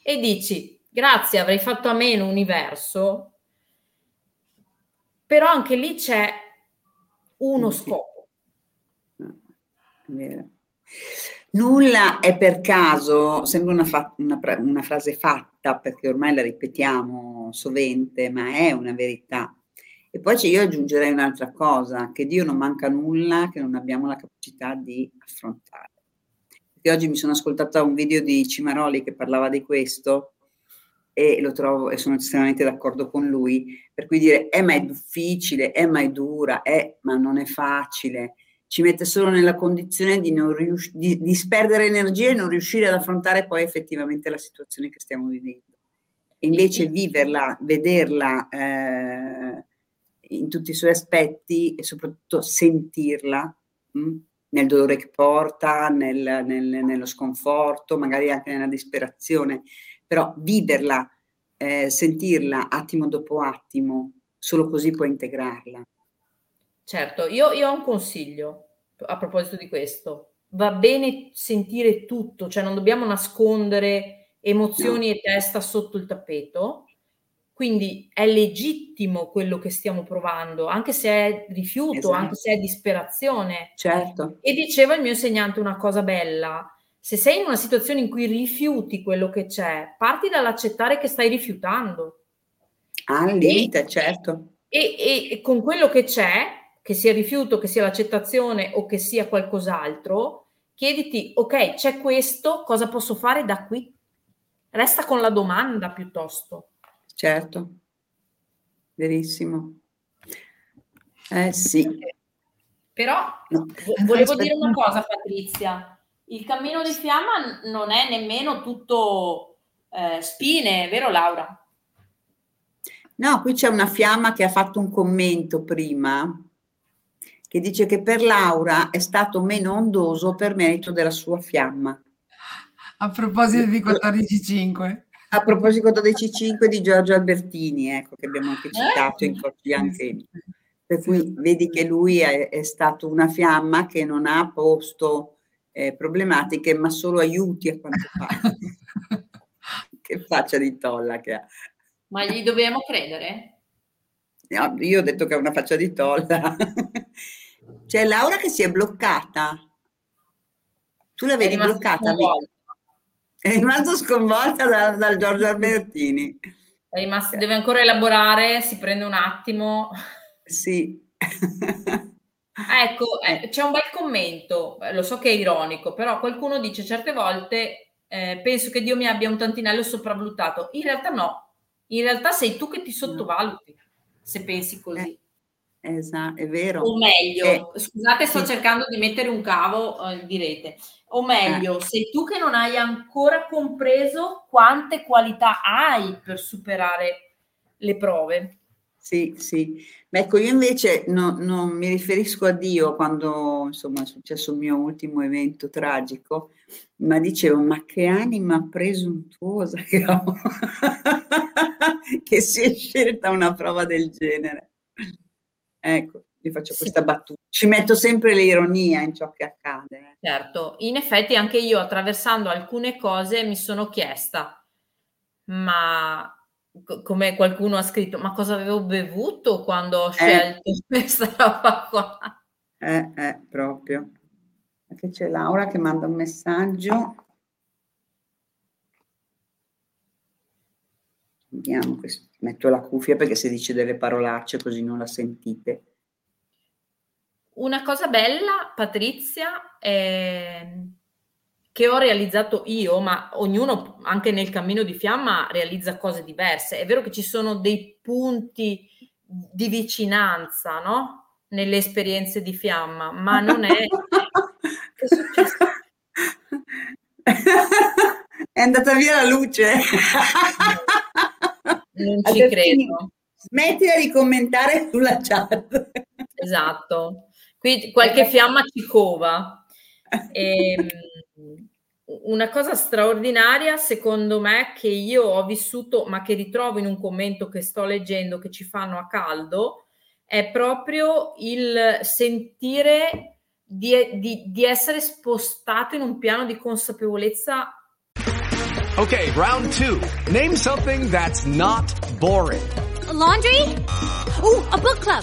e dici grazie, avrei fatto a meno universo, però anche lì c'è uno scopo. Nulla è per caso, sembra una frase fatta, perché ormai la ripetiamo sovente, ma è una verità. E poi io aggiungerei un'altra cosa, che Dio non manca nulla che non abbiamo la capacità di affrontare. Perché oggi mi sono ascoltata un video di Cimaroli che parlava di questo, e lo trovo e sono estremamente d'accordo con lui, per cui dire ma è difficile, ma è dura, ma non è facile, ci mette solo nella condizione di non disperdere energie e non riuscire ad affrontare poi effettivamente la situazione che stiamo vivendo. E invece viverla, vederla in tutti i suoi aspetti e soprattutto sentirla nel dolore che porta, nello sconforto, magari anche nella disperazione, però viverla, sentirla attimo dopo attimo, solo così puoi integrarla. Certo, io ho un consiglio a proposito di questo. Va bene sentire tutto, cioè non dobbiamo nascondere emozioni e testa sotto il tappeto, quindi è legittimo quello che stiamo provando, anche se è rifiuto, anche se è disperazione. Certo. E diceva il mio insegnante una cosa bella: se sei in una situazione in cui rifiuti quello che c'è, parti dall'accettare che stai rifiutando. Al limite, certo. E con quello che c'è, che sia rifiuto, che sia l'accettazione o che sia qualcos'altro, chiediti, ok, c'è questo, cosa posso fare da qui? Resta con la domanda piuttosto. Certo, verissimo. Sì. Però volevo dire una cosa, Patrizia. Il cammino di fiamma non è nemmeno tutto spine, vero Laura? No, qui c'è una fiamma che ha fatto un commento prima, che dice che per Laura è stato meno ondoso per merito della sua fiamma. A proposito di 14.5. a proposito 12.5 di Giorgio Albertini, ecco, che abbiamo anche citato in Coaching Alchemico. Per cui vedi che lui è stato una fiamma che non ha posto problematiche, ma solo aiuti a quanto pare. Che faccia di tolla che ha. Ma gli dobbiamo credere? No, io ho detto che è una faccia di tolla. C'è Laura che si è bloccata. Tu la vedi bloccata? È rimasto sconvolta dal Giorgio Albertini. È rimasto, deve ancora elaborare, si prende un attimo. Sì. Ecco, c'è un bel commento, lo so che è ironico, però qualcuno dice certe volte penso che Dio mi abbia un tantinello sopravvalutato. In realtà no, in realtà sei tu che ti sottovaluti, se pensi così. Esatto, è vero. O meglio, scusate, sto cercando di mettere un cavo in direte. O meglio, sei tu che non hai ancora compreso quante qualità hai per superare le prove. Sì, sì. Beh, ecco, io invece non mi riferisco a Dio quando, insomma, è successo il mio ultimo evento tragico, ma dicevo, ma che anima presuntuosa che ho, che si è scelta una prova del genere. Ecco, vi faccio questa battuta. Ci metto sempre l'ironia in ciò che accade. Certo, in effetti anche io, attraversando alcune cose, mi sono chiesta, ma... come qualcuno ha scritto, ma cosa avevo bevuto quando ho scelto questa roba qua? Proprio. Perché c'è Laura che manda un messaggio. Vediamo, metto la cuffia perché se dice delle parolacce così non la sentite. Una cosa bella, Patrizia, è... che ho realizzato io, ma ognuno anche nel cammino di fiamma realizza cose diverse. È vero che ci sono dei punti di vicinanza, no? Nelle esperienze di fiamma, ma non è... Che è successo? È andata via la luce. Non ci credo. Smettila di commentare sulla chat. Esatto. Qui qualche fiamma ci cova. Una cosa straordinaria, secondo me, che io ho vissuto, ma che ritrovo in un commento che sto leggendo, che ci fanno a caldo, è proprio il sentire di essere spostato in un piano di consapevolezza. Ok, round two. Name something that's not boring. A laundry? Ooh, a book club.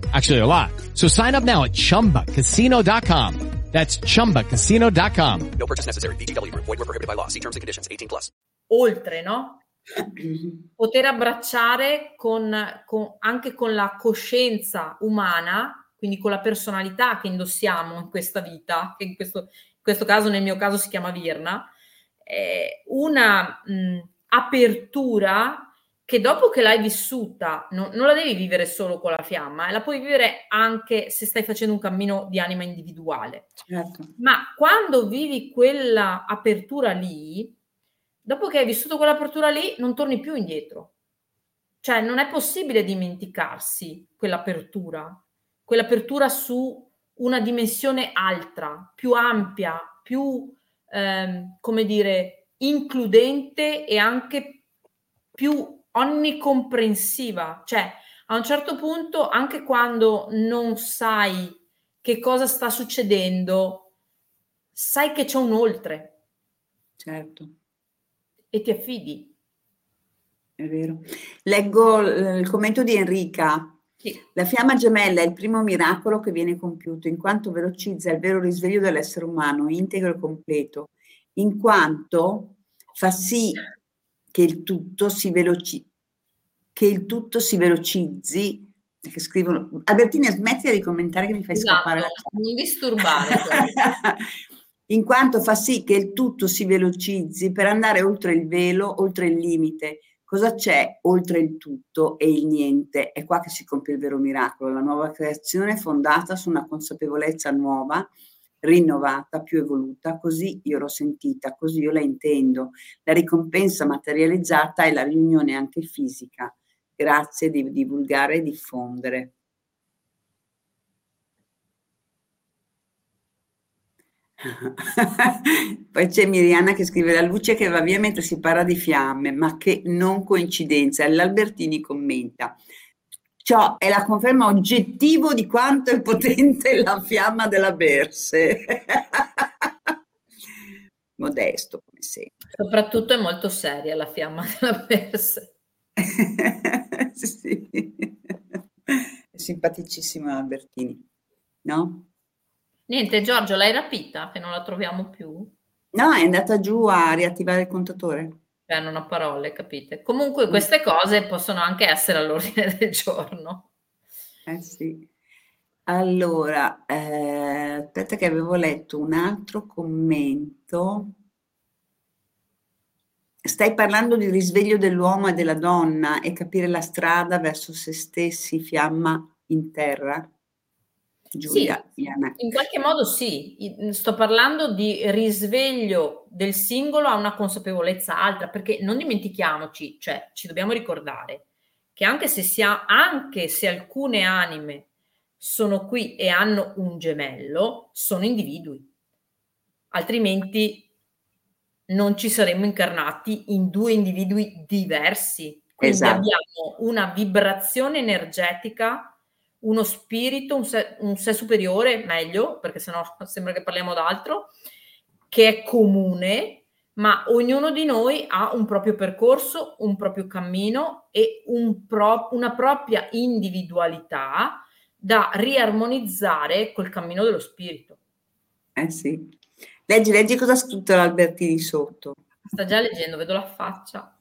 Actually, a lot. So sign up now at ChumbaCasino.com. That's ChumbaCasino.com. No purchase necessary. VGW. Void where prohibited by law. See terms and conditions. 18 plus. Oltre, no? Poter abbracciare anche con la coscienza umana, quindi con la personalità che indossiamo in questa vita, che in questo caso, nel mio caso, si chiama Virna, una apertura che dopo che l'hai vissuta, non la devi vivere solo con la fiamma, la puoi vivere anche se stai facendo un cammino di anima individuale. Certo. Ma quando vivi quella apertura lì, dopo che hai vissuto quell'apertura lì, non torni più indietro. Cioè, non è possibile dimenticarsi quell'apertura su una dimensione altra, più ampia, più, come dire, includente e anche più onnicomprensiva, cioè a un certo punto anche quando non sai che cosa sta succedendo, sai che c'è un oltre. Certo. E ti affidi. È vero. Leggo il commento di Enrica. Sì. La fiamma gemella è il primo miracolo che viene compiuto in quanto velocizza il vero risveglio dell'essere umano, integro e completo, in quanto fa sì che il tutto si velocizzi, che scrivono. Albertini, smettila di commentare che mi fai scappare la chat. Non disturbare. In quanto fa sì che il tutto si velocizzi per andare oltre il velo, oltre il limite. Cosa c'è oltre il tutto e il niente? È qua che si compie il vero miracolo, la nuova creazione fondata su una consapevolezza nuova, rinnovata, più evoluta. Così io l'ho sentita, così io la intendo. La ricompensa materializzata è la riunione anche fisica. Grazie di divulgare e diffondere. Poi c'è Miriana che scrive: la luce che va via mentre si parla di fiamme, ma che non coincidenza. L'Albertini commenta: ciò è la conferma oggettiva di quanto è potente la fiamma della Berse. Modesto come sempre. Soprattutto è molto seria la fiamma della Berse. Sì. È simpaticissima Albertini, no? Niente, Giorgio, l'hai rapita che non la troviamo più? No, è andata giù a riattivare il contatore. Non ho parole, capite? Comunque queste cose possono anche essere all'ordine del giorno. Sì. Allora, aspetta che avevo letto un altro commento. Stai parlando di risveglio dell'uomo e della donna e capire la strada verso se stessi, fiamma in terra? Giulia, sì, in qualche modo sì, sto parlando di risveglio del singolo a una consapevolezza alta, perché non dimentichiamoci, cioè ci dobbiamo ricordare che anche se alcune anime sono qui e hanno un gemello, sono individui, altrimenti non ci saremmo incarnati in due individui diversi, quindi esatto. Abbiamo una vibrazione energetica, uno spirito, un sé superiore, meglio, perché sennò sembra che parliamo d'altro, che è comune, ma ognuno di noi ha un proprio percorso, un proprio cammino e una propria individualità da riarmonizzare col cammino dello spirito. Sì. Leggi cosa ha scritto l'Albertini sotto. Sta già leggendo, vedo la faccia.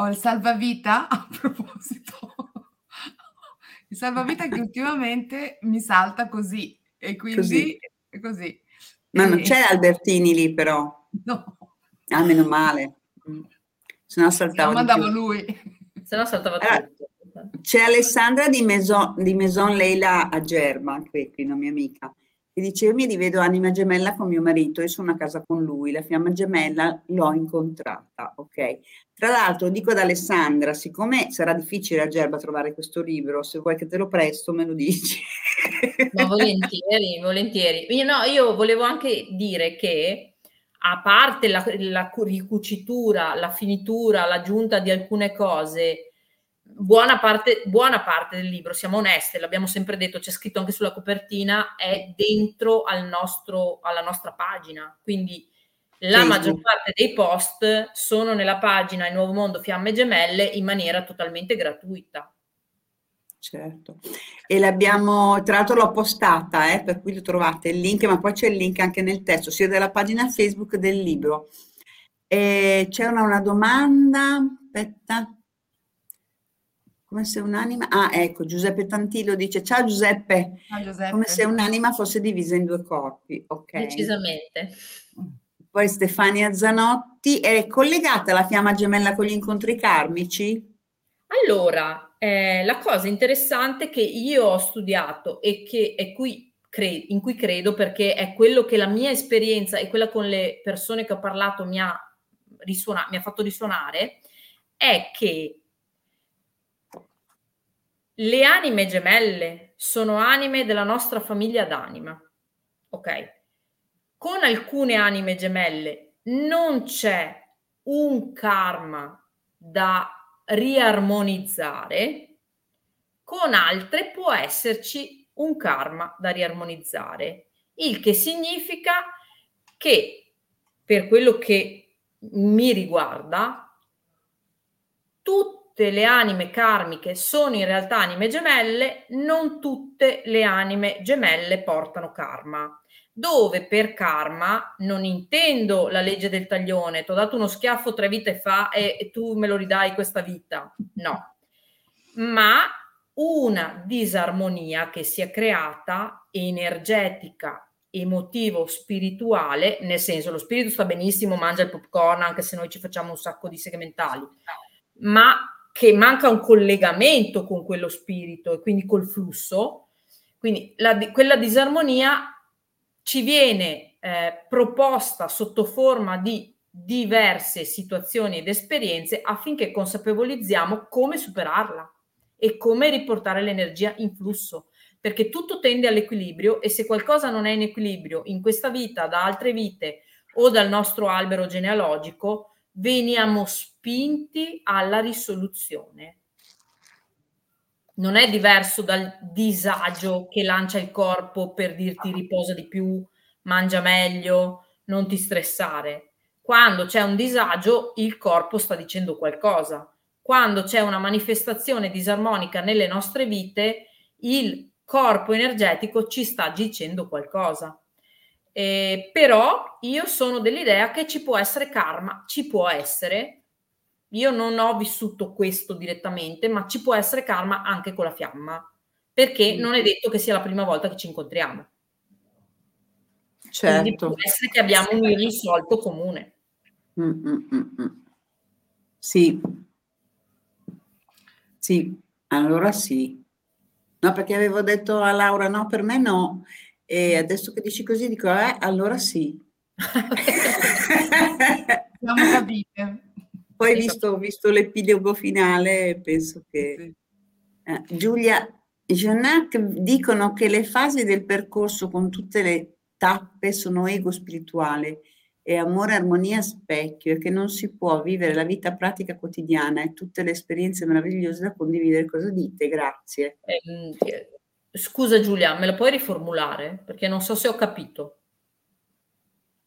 Ho il salvavita, a proposito, il salvavita che ultimamente mi salta così, e quindi così. Ma non c'è Albertini lì però? No. Ah, meno male. Sennò saltavo. Se no mandavo lui. Sennò saltava tutto. C'è Alessandra di Maison Leila a Germa, qui, una mia amica, che dice: io mi rivedo anima gemella con mio marito e sono a casa con lui, la fiamma gemella l'ho incontrata, ok? Tra l'altro dico ad Alessandra, siccome sarà difficile a Gerba trovare questo libro, se vuoi che te lo presto me lo dici. Ma volentieri. Io volevo anche dire che, a parte la ricucitura, la finitura, l'aggiunta di alcune cose, buona parte del libro, siamo oneste, l'abbiamo sempre detto, c'è scritto anche sulla copertina, è dentro alla nostra pagina, quindi la maggior parte dei post sono nella pagina Il Nuovo Mondo Fiamme Gemelle in maniera totalmente gratuita. Certo, e l'abbiamo, tra l'altro l'ho postata, per cui lo trovate il link, ma poi c'è il link anche nel testo, sia della pagina Facebook che del libro. C'è una domanda, aspetta. Come se un'anima... Ah, ecco, Giuseppe Tantillo dice: ciao Giuseppe. Ciao Giuseppe. Come se un'anima fosse divisa in due corpi. Okay. Decisamente. Poi Stefania Zanotti: è collegata la fiamma gemella con gli incontri karmici? Allora, la cosa interessante che io ho studiato e che è in cui credo, perché è quello che la mia esperienza e quella con le persone che ho parlato mi ha fatto risuonare, è che le anime gemelle sono anime della nostra famiglia d'anima, ok? Con alcune anime gemelle non c'è un karma da riarmonizzare, con altre può esserci un karma da riarmonizzare, il che significa che, per quello che mi riguarda, tutte tutte le anime karmiche sono in realtà anime gemelle, non tutte le anime gemelle portano karma. Dove per karma non intendo la legge del taglione, ti ho dato uno schiaffo 3 vite fa e tu me lo ridai questa vita, no. Ma una disarmonia che si è creata energetica, emotivo, spirituale, nel senso lo spirito sta benissimo, mangia il popcorn anche se noi ci facciamo un sacco di segmentali, ma che manca un collegamento con quello spirito e quindi col flusso. Quindi quella disarmonia ci viene proposta sotto forma di diverse situazioni ed esperienze affinché consapevolizziamo come superarla e come riportare l'energia in flusso, perché tutto tende all'equilibrio e se qualcosa non è in equilibrio in questa vita, da altre vite o dal nostro albero genealogico, veniamo spinti alla risoluzione. Non è diverso dal disagio che lancia il corpo per dirti riposa di più, mangia meglio, non ti stressare. Quando c'è un disagio, il corpo sta dicendo qualcosa. Quando c'è una manifestazione disarmonica nelle nostre vite, il corpo energetico ci sta dicendo qualcosa. Però io sono dell'idea che ci può essere karma, ci può essere. Io non ho vissuto questo direttamente, ma ci può essere karma anche con la fiamma, perché non è detto che sia la prima volta che ci incontriamo. Certo. Quindi può essere che abbiamo un irrisolto comune. Sì. Sì, allora sì. No, perché avevo detto a Laura no, per me no. E adesso che dici così dico, allora sì. Siamo capite. Poi visto l'epilogo finale, penso che... Giulia, Jeanette dicono che le fasi del percorso con tutte le tappe sono ego spirituale e amore, armonia, specchio, e che non si può vivere la vita pratica quotidiana e tutte le esperienze meravigliose da condividere. Cosa dite? Grazie. Scusa Giulia, me la puoi riformulare? Perché non so se ho capito.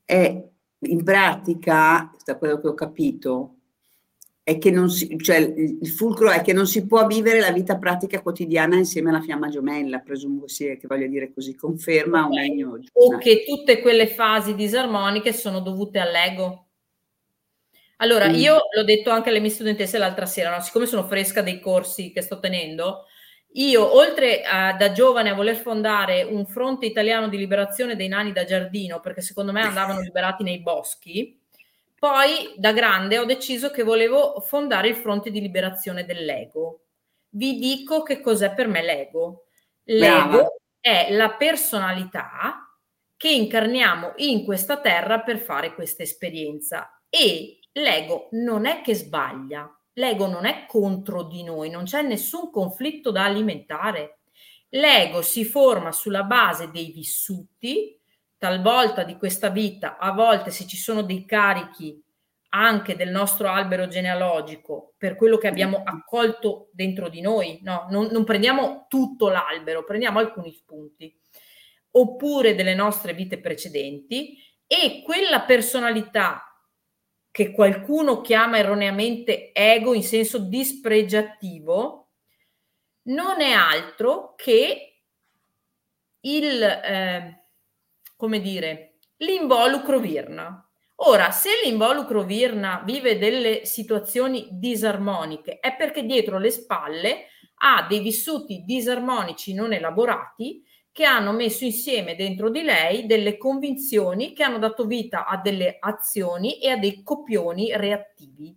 In pratica, da quello che ho capito... è che non si, cioè il fulcro è che non si può vivere la vita pratica quotidiana insieme alla fiamma gemella, presumo sia che voglia dire così, conferma okay. O meglio. O che tutte quelle fasi disarmoniche sono dovute all'ego. Allora, io l'ho detto anche alle mie studentesse l'altra sera, no? Siccome sono fresca dei corsi che sto tenendo, io oltre a, da giovane a voler fondare un fronte italiano di liberazione dei nani da giardino, perché secondo me andavano liberati nei boschi, poi da grande ho deciso che volevo fondare il fronte di liberazione dell'ego. Vi dico che cos'è per me l'ego. L'ego è la personalità che incarniamo in questa terra per fare questa esperienza. E l'ego non è che sbaglia, l'ego non è contro di noi, non c'è nessun conflitto da alimentare. L'ego si forma sulla base dei vissuti, talvolta di questa vita, a volte se ci sono dei carichi anche del nostro albero genealogico per quello che abbiamo accolto dentro di noi, no? Non prendiamo tutto l'albero, prendiamo alcuni spunti, oppure delle nostre vite precedenti, e quella personalità che qualcuno chiama erroneamente ego in senso dispregiativo non è altro che l'involucro Virna. Ora, se l'involucro Virna vive delle situazioni disarmoniche è perché dietro le spalle ha dei vissuti disarmonici non elaborati che hanno messo insieme dentro di lei delle convinzioni che hanno dato vita a delle azioni e a dei copioni reattivi.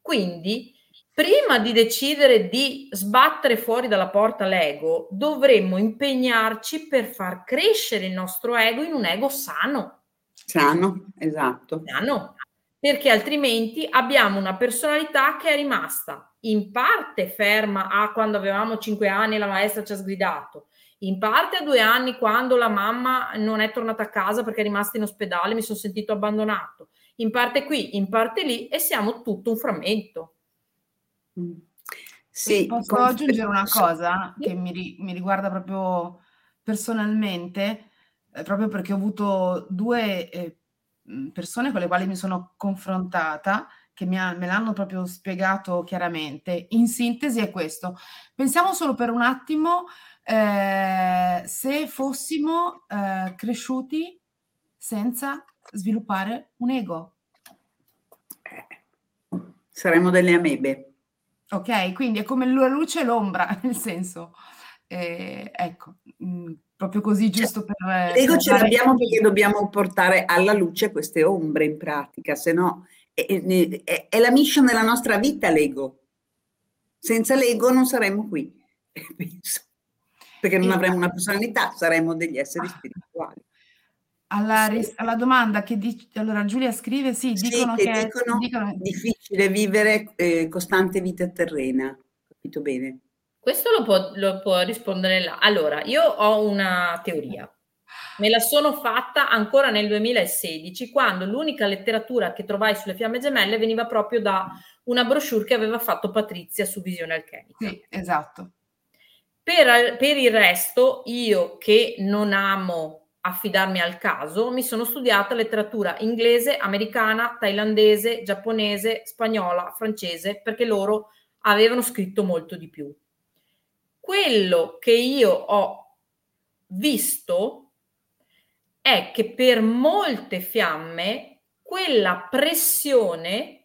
Quindi, prima di decidere di sbattere fuori dalla porta l'ego, dovremmo impegnarci per far crescere il nostro ego in un ego sano. Sano, esatto. Sano, perché altrimenti abbiamo una personalità che è rimasta in parte ferma a quando avevamo 5 anni e la maestra ci ha sgridato, in parte a 2 anni quando la mamma non è tornata a casa perché è rimasta in ospedale, mi sono sentito abbandonato, in parte qui, in parte lì, e siamo tutto un frammento. Sì, posso aggiungere una cosa che mi riguarda proprio personalmente, proprio perché ho avuto 2 persone con le quali mi sono confrontata che me l'hanno proprio spiegato chiaramente. In sintesi è questo. Pensiamo solo per un attimo se fossimo cresciuti senza sviluppare un ego. Saremmo delle amebe. Ok, quindi è come la luce e l'ombra, nel senso. Ecco, proprio così, giusto per... L'ego ce l'abbiamo perché dobbiamo portare alla luce queste ombre in pratica, se no è la mission della nostra vita l'ego. Senza l'ego non saremmo qui, penso. Perché non avremmo una personalità, saremmo degli esseri spirituali. Alla domanda che allora Giulia scrive, dicono che è difficile vivere costante vita terrena, capito bene? Questo lo può rispondere là. Allora, io ho una teoria. Me la sono fatta ancora nel 2016, quando l'unica letteratura che trovai sulle fiamme gemelle veniva proprio da una brochure che aveva fatto Patrizia su Visione Alchemica. Sì, esatto. Per il resto, io che non amo affidarmi al caso, mi sono studiata letteratura inglese, americana, thailandese, giapponese, spagnola, francese, perché loro avevano scritto molto di più. Quello che io ho visto è che per molte fiamme quella pressione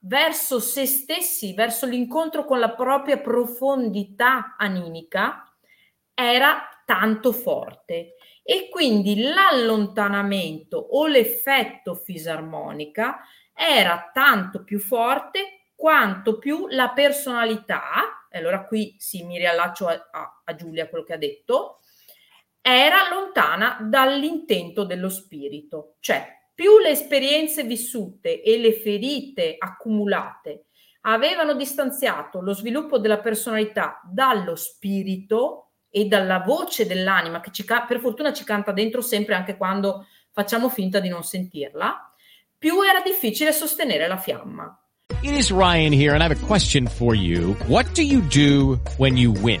verso se stessi, verso l'incontro con la propria profondità animica, era tanto forte, e quindi l'allontanamento o l'effetto fisarmonica era tanto più forte quanto più la personalità. Allora qui sì, mi riallaccio a Giulia, quello che ha detto, era lontana dall'intento dello spirito, cioè più le esperienze vissute e le ferite accumulate avevano distanziato lo sviluppo della personalità dallo spirito e dalla voce dell'anima, che per fortuna ci canta dentro sempre, anche quando facciamo finta di non sentirla, più era difficile sostenere la fiamma. It is Ryan here, and I have a question for you. What do you do when you win?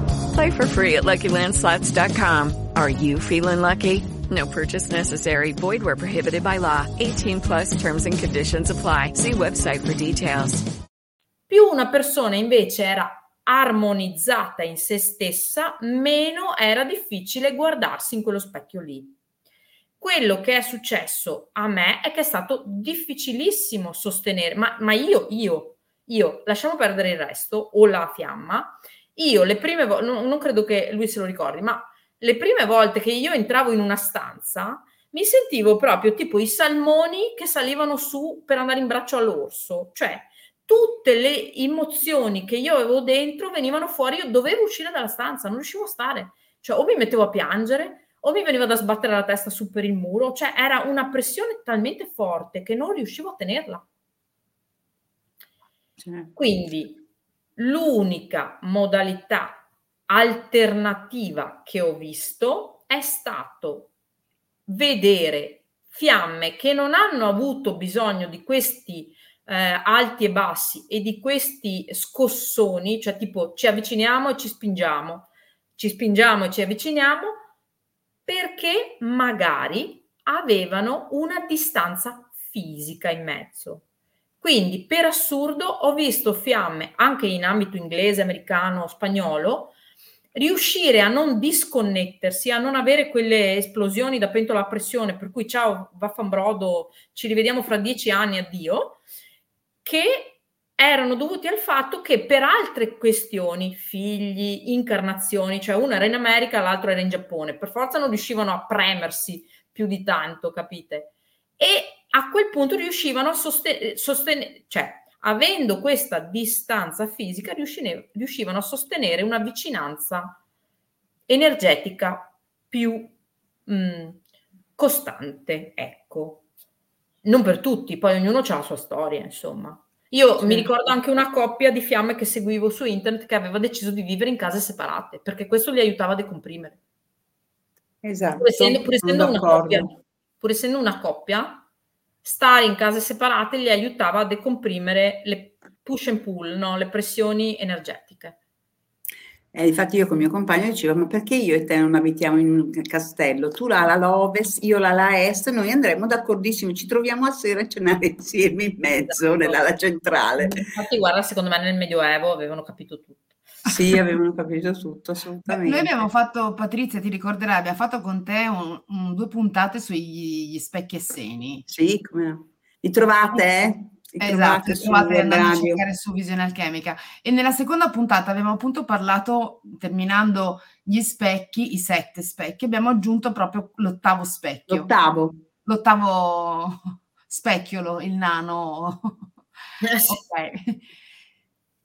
Play for free at LuckyLandSlots.com. Are you feeling lucky? No purchase necessary. Void where prohibited by law. 18+ terms and conditions apply. See website for details. Più una persona invece era armonizzata in se stessa, meno era difficile guardarsi in quello specchio lì. Quello che è successo a me è che è stato difficilissimo sostenere, ma io, lasciamo perdere il resto, o la fiamma, io le prime volte, non credo che lui se lo ricordi, ma le prime volte che io entravo in una stanza mi sentivo proprio tipo i salmoni che salivano su per andare in braccio all'orso, cioè tutte le emozioni che io avevo dentro venivano fuori, io dovevo uscire dalla stanza, non riuscivo a stare, cioè o mi mettevo a piangere o mi veniva da sbattere la testa su per il muro, cioè era una pressione talmente forte che non riuscivo a tenerla. Quindi l'unica modalità alternativa che ho visto è stato vedere fiamme che non hanno avuto bisogno di questi alti e bassi e di questi scossoni, cioè tipo ci avviciniamo e ci spingiamo e ci avviciniamo, perché magari avevano una distanza fisica in mezzo. Quindi per assurdo ho visto fiamme anche in ambito inglese, americano, spagnolo riuscire a non disconnettersi, a non avere quelle esplosioni da pentola a pressione per cui ciao vaffanbrodo, ci rivediamo fra 10 anni, addio, che erano dovuti al fatto che per altre questioni, figli, incarnazioni, cioè una era in America, l'altro era in Giappone, per forza non riuscivano a premersi più di tanto, capite? E a quel punto riuscivano a sostenere, cioè avendo questa distanza fisica riuscivano a sostenere una vicinanza energetica più costante, ecco. Non per tutti, poi ognuno ha la sua storia, insomma. Io mi ricordo anche una coppia di fiamme che seguivo su internet che aveva deciso di vivere in case separate, perché questo li aiutava a decomprimere. Esatto. Pur essendo una coppia, stare in case separate li aiutava a decomprimere le push and pull, no? Le pressioni energetiche. Infatti io con mio compagno dicevo, ma perché io e te non abitiamo in un castello? Tu l'ala ovest, io l'ala est, noi andremo d'accordissimo, ci troviamo a sera a cenare insieme in mezzo, esatto, nell'ala centrale. Infatti guarda, secondo me nel Medioevo avevano capito tutto. Sì, avevamo capito tutto, assolutamente. Noi abbiamo fatto, Patrizia ti ricorderai, abbiamo fatto con te due puntate sugli specchi e seni. Sì, come li trovate, Esatto, trovate andando a cercare su Visione Alchemica. E nella seconda puntata abbiamo appunto parlato, terminando gli specchi, i 7 specchi, abbiamo aggiunto proprio l'ottavo specchio. L'ottavo specchiolo, il nano. Ok.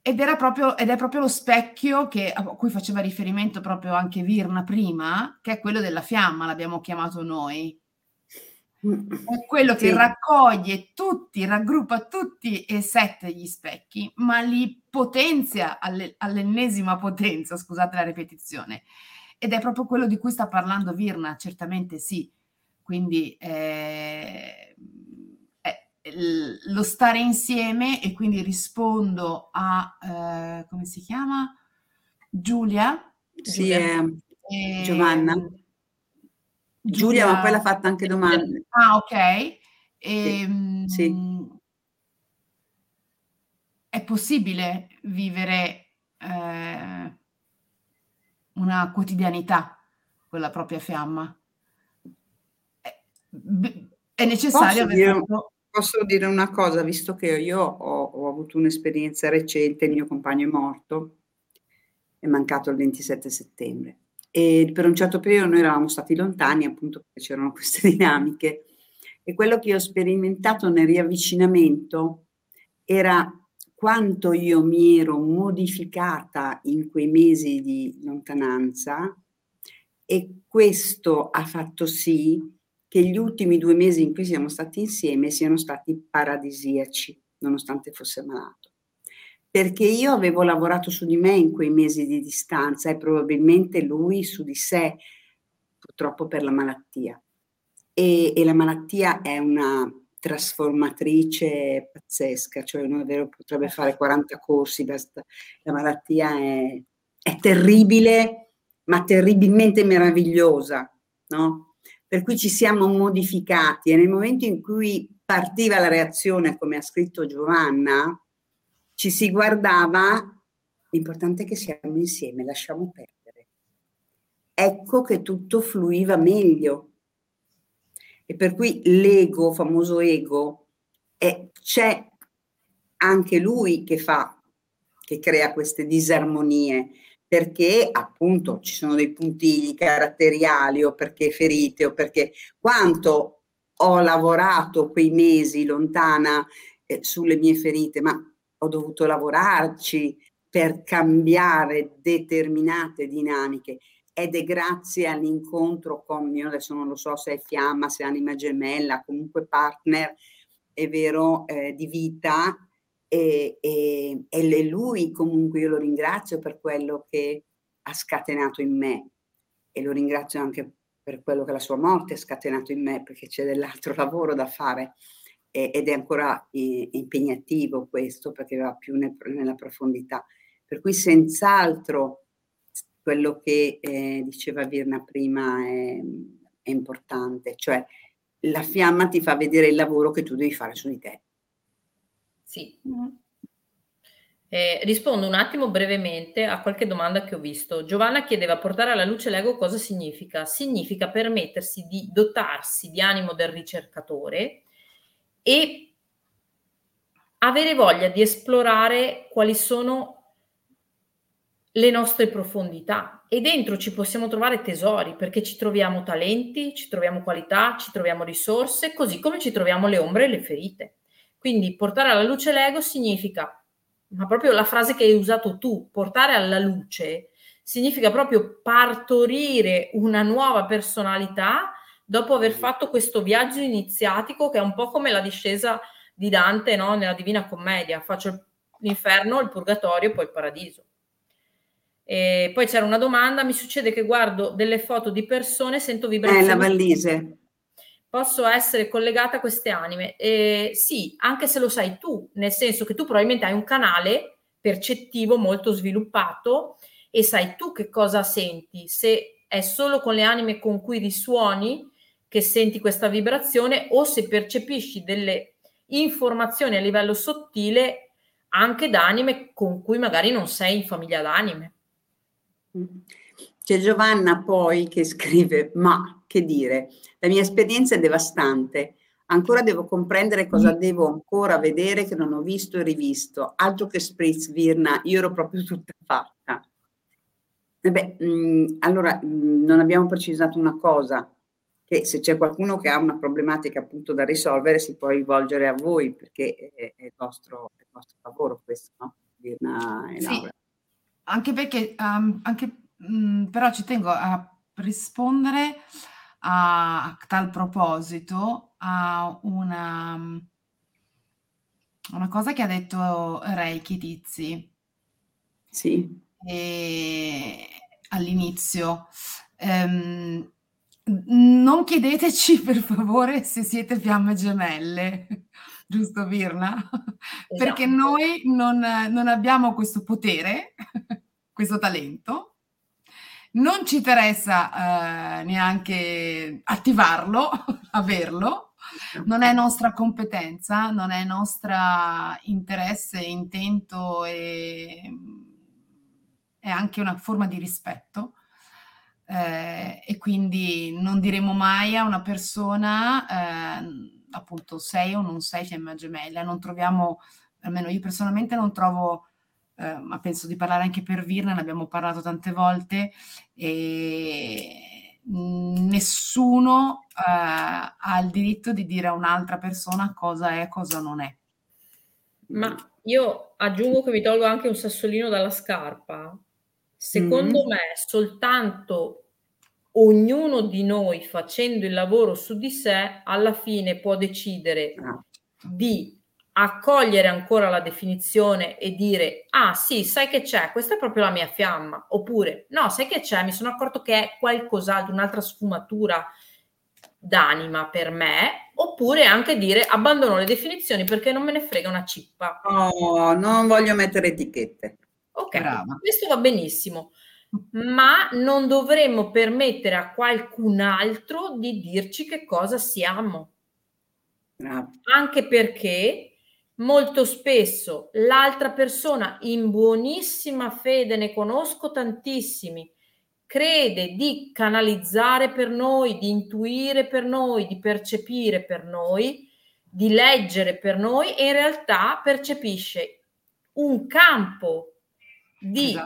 Ed è proprio lo specchio a cui faceva riferimento proprio anche Virna prima, che è quello della fiamma, l'abbiamo chiamato noi. È quello che raccoglie tutti, raggruppa tutti e 7 gli specchi, ma li potenzia all'ennesima potenza, scusate la ripetizione. Ed è proprio quello di cui sta parlando Virna, certamente sì. Quindi lo stare insieme, e quindi rispondo a come si chiama? Giulia? Sì, Giovanna. Giulia, ma poi l'ha fatta anche domande. Ah, ok. Sì. È possibile vivere una quotidianità con la propria fiamma? È necessario Posso dire una cosa, visto che io ho avuto un'esperienza recente, il mio compagno è morto, è mancato il 27 settembre, e per un certo periodo noi eravamo stati lontani, appunto perché c'erano queste dinamiche, e quello che ho sperimentato nel riavvicinamento era quanto io mi ero modificata in quei mesi di lontananza, e questo ha fatto sì che gli ultimi 2 mesi in cui siamo stati insieme siano stati paradisiaci, nonostante fosse malato. Perché io avevo lavorato su di me in quei mesi di distanza, e probabilmente lui su di sé, purtroppo per la malattia. E la malattia è una trasformatrice pazzesca, cioè uno davvero potrebbe fare 40 corsi, basta. La malattia è terribile, ma terribilmente meravigliosa, no? Per cui ci siamo modificati, e nel momento in cui partiva la reazione, come ha scritto Giovanna, ci si guardava, l'importante è che siamo insieme, lasciamo perdere. Ecco che tutto fluiva meglio. E per cui l'ego, famoso ego, c'è anche lui che crea queste disarmonie, perché appunto ci sono dei puntigli caratteriali, o perché ferite, o perché quanto ho lavorato quei mesi lontana sulle mie ferite, ma ho dovuto lavorarci per cambiare determinate dinamiche, ed è grazie all'incontro con, io adesso non lo so se è fiamma, se è anima gemella, comunque partner, è vero, di vita. E lui, comunque io lo ringrazio per quello che ha scatenato in me, e lo ringrazio anche per quello che la sua morte ha scatenato in me, perché c'è dell'altro lavoro da fare, ed è ancora impegnativo questo, perché va più nella profondità. Per cui senz'altro quello che diceva Virna prima è importante, cioè la fiamma ti fa vedere il lavoro che tu devi fare su di te. Sì. Rispondo un attimo brevemente a qualche domanda che ho visto. Giovanna chiedeva: portare alla luce l'ego cosa significa? Significa permettersi di dotarsi di animo del ricercatore e avere voglia di esplorare quali sono le nostre profondità, e dentro ci possiamo trovare tesori, perché ci troviamo talenti, ci troviamo qualità, ci troviamo risorse, così come ci troviamo le ombre e le ferite. Quindi portare alla luce l'ego significa, ma proprio la frase che hai usato tu, portare alla luce, significa proprio partorire una nuova personalità dopo aver fatto questo viaggio iniziatico, che è un po' come la discesa di Dante, no? Nella Divina Commedia, faccio l'inferno, il purgatorio e poi il paradiso. E poi c'era una domanda: mi succede che guardo delle foto di persone, sento vibrazioni. La Vallise. Posso essere collegata a queste anime? Sì, anche se lo sai tu, nel senso che tu probabilmente hai un canale percettivo molto sviluppato e sai tu che cosa senti, se è solo con le anime con cui risuoni che senti questa vibrazione, o se percepisci delle informazioni a livello sottile anche da anime con cui magari non sei in famiglia d'anime. C'è Giovanna poi che scrive: ma che dire, la mia esperienza è devastante, ancora devo comprendere cosa devo ancora vedere che non ho visto e rivisto, altro che spritz Virna, io ero proprio tutta fatta. Non abbiamo precisato una cosa, che se c'è qualcuno che ha una problematica appunto da risolvere si può rivolgere a voi, perché è il vostro lavoro questo, no? Virna e Laura. Sì. Anche perché, però ci tengo a rispondere a tal proposito a una cosa che ha detto Reiki Tizzi. Sì. All'inizio. Non chiedeteci, per favore, se siete fiamme gemelle, giusto Virna? Esatto. Perché noi non abbiamo questo potere, questo talento, non ci interessa neanche attivarlo, averlo, non è nostra competenza, non è nostro interesse, intento, e è anche una forma di rispetto. E quindi non diremo mai a una persona appunto sei o non sei fiamma gemella, non troviamo, almeno io personalmente non trovo, ma penso di parlare anche per Virna, ne abbiamo parlato tante volte, e nessuno ha il diritto di dire a un'altra persona cosa è e cosa non è. Ma io aggiungo che mi tolgo anche un sassolino dalla scarpa. Secondo me soltanto ognuno di noi, facendo il lavoro su di sé, alla fine può decidere di accogliere ancora la definizione e dire: ah sì, sai che c'è, questa è proprio la mia fiamma, oppure no, sai che c'è, mi sono accorto che è qualcos'altro, un'altra sfumatura d'anima per me, oppure anche dire: abbandono le definizioni perché non me ne frega una cippa. Oh, non voglio mettere etichette. Ok, brava. Questo va benissimo, ma non dovremmo permettere a qualcun altro di dirci che cosa siamo. Brava. Anche perché molto spesso l'altra persona, in buonissima fede, ne conosco tantissimi, crede di canalizzare per noi, di intuire per noi, di percepire per noi, di leggere per noi, e in realtà percepisce un campo di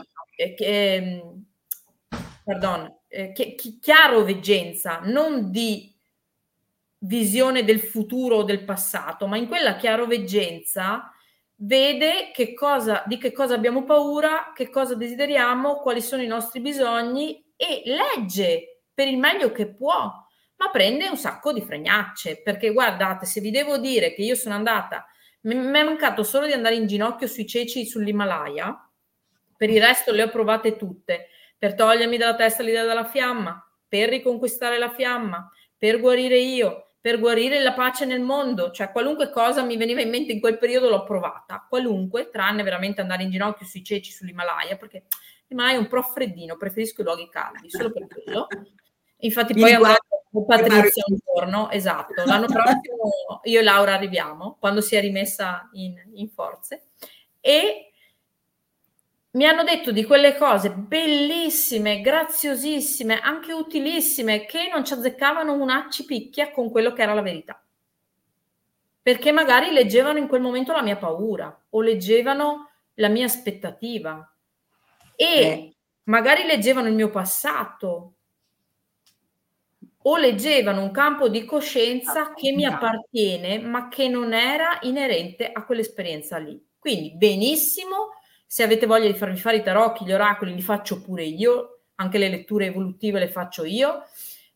chiaroveggenza, non di visione del futuro o del passato, ma in quella chiaroveggenza vede di che cosa abbiamo paura, che cosa desideriamo, quali sono i nostri bisogni, e legge per il meglio che può, ma prende un sacco di fregnacce, perché guardate, se vi devo dire che io sono andata, mi è mancato solo di andare in ginocchio sui ceci sull'Himalaya. Per il resto le ho provate tutte, per togliermi dalla testa l'idea della fiamma, per riconquistare la fiamma, per guarire io, per guarire la pace nel mondo, cioè qualunque cosa mi veniva in mente in quel periodo l'ho provata, qualunque, tranne veramente andare in ginocchio sui ceci sull'Himalaya, perché l'Himalaya è un po' freddino, preferisco i luoghi caldi, solo per quello. Infatti poi andrò con Patrizia un giorno, esatto, l'anno prossimo io e Laura arriviamo, quando si è rimessa in forze, e mi hanno detto di quelle cose bellissime, graziosissime, anche utilissime, che non ci azzeccavano una cipicchia con quello che era la verità. Perché magari leggevano in quel momento la mia paura, o leggevano la mia aspettativa, e magari leggevano il mio passato o leggevano un campo di coscienza che mi appartiene ma che non era inerente a quell'esperienza lì. Quindi benissimo, se avete voglia di farvi fare i tarocchi, gli oracoli, li faccio pure io, anche le letture evolutive le faccio io,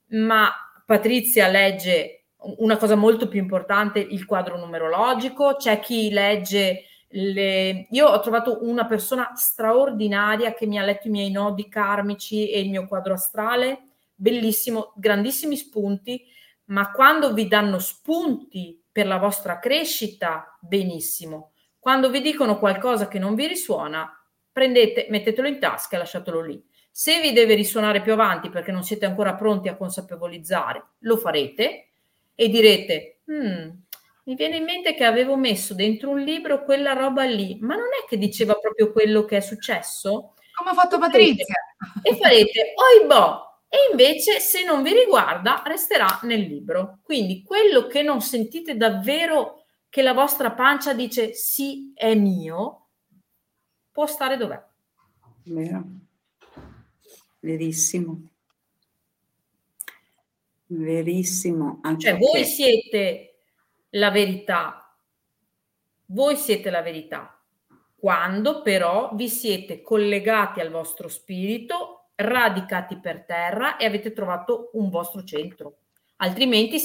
ma Patrizia legge una cosa molto più importante, il quadro numerologico, c'è chi legge le... Io ho trovato una persona straordinaria che mi ha letto i miei nodi karmici e il mio quadro astrale, bellissimo, grandissimi spunti, ma quando vi danno spunti per la vostra crescita, benissimo. Quando vi dicono qualcosa che non vi risuona, prendete, mettetelo in tasca e lasciatelo lì. Se vi deve risuonare più avanti perché non siete ancora pronti a consapevolizzare, lo farete e direte mi viene in mente che avevo messo dentro un libro quella roba lì, ma non è che diceva proprio quello che è successo? Come ha fatto Patrizia. E farete, oi boh! E invece se non vi riguarda resterà nel libro. Quindi quello che non sentite davvero, che la vostra pancia dice sì è mio, può stare dov'è. Vero. Verissimo. Verissimo. Anche cioè voi siete la verità. Voi siete la verità. Quando però vi siete collegati al vostro spirito, radicati per terra, e avete trovato un vostro centro, altrimenti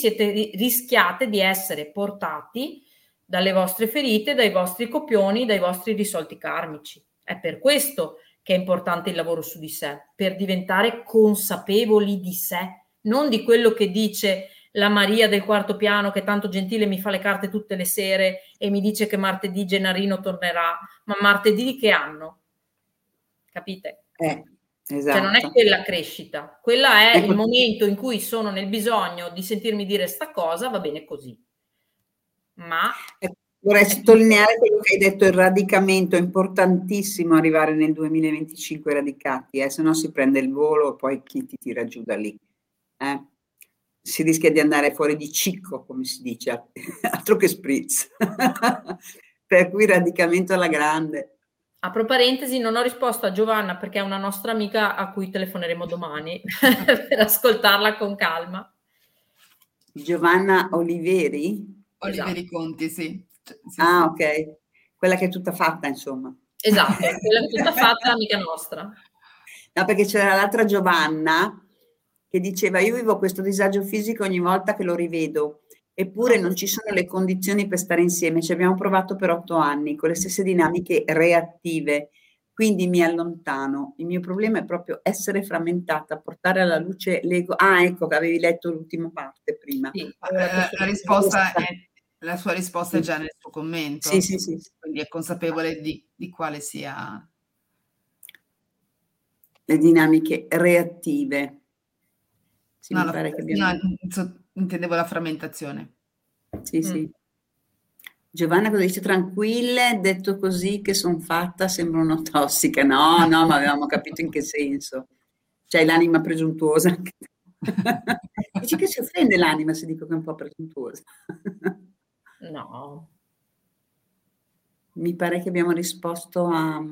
rischiate di essere portati dalle vostre ferite, dai vostri copioni, dai vostri risolti karmici. È per questo che è importante il lavoro su di sé, per diventare consapevoli di sé, non di quello che dice la Maria del quarto piano, che tanto gentile mi fa le carte tutte le sere e mi dice che martedì Gennarino tornerà, ma martedì di che anno? Capite? Esatto. Cioè non è quella crescita, quella è il momento in cui sono nel bisogno di sentirmi dire sta cosa, va bene così. Ma vorrei sottolineare quello che hai detto, il radicamento, è importantissimo arrivare nel 2025 radicati, se no si prende il volo e poi chi ti tira giù da lì. Si rischia di andare fuori di cicco, come si dice, altro che spritz. Per cui radicamento alla grande. Apro parentesi, non ho risposto a Giovanna perché è una nostra amica a cui telefoneremo domani per ascoltarla con calma. Giovanna Oliveri? Oliveri esatto. Conti, sì. Ah, ok. Quella che è tutta fatta, insomma. Esatto, quella che è tutta fatta, amica nostra. No, perché c'era l'altra Giovanna che diceva io vivo questo disagio fisico ogni volta che lo rivedo. Eppure non ci sono le condizioni per stare insieme, ci abbiamo provato per 8 anni con le stesse dinamiche reattive, quindi mi allontano. Il mio problema è proprio essere frammentata, portare alla luce l'ego. Ecco che avevi letto l'ultima parte prima. Sì, la sua risposta è già nel suo commento, sì. Quindi è consapevole di quale sia le dinamiche reattive. Intendevo la frammentazione. Sì. Giovanna cosa dice? Tranquille, detto così che sono fatta, sembra una tossica. No, ma avevamo capito in che senso. Cioè l'anima presuntuosa. Dici che si offende l'anima se dico che è un po' presuntuosa. No. Mi pare che abbiamo risposto a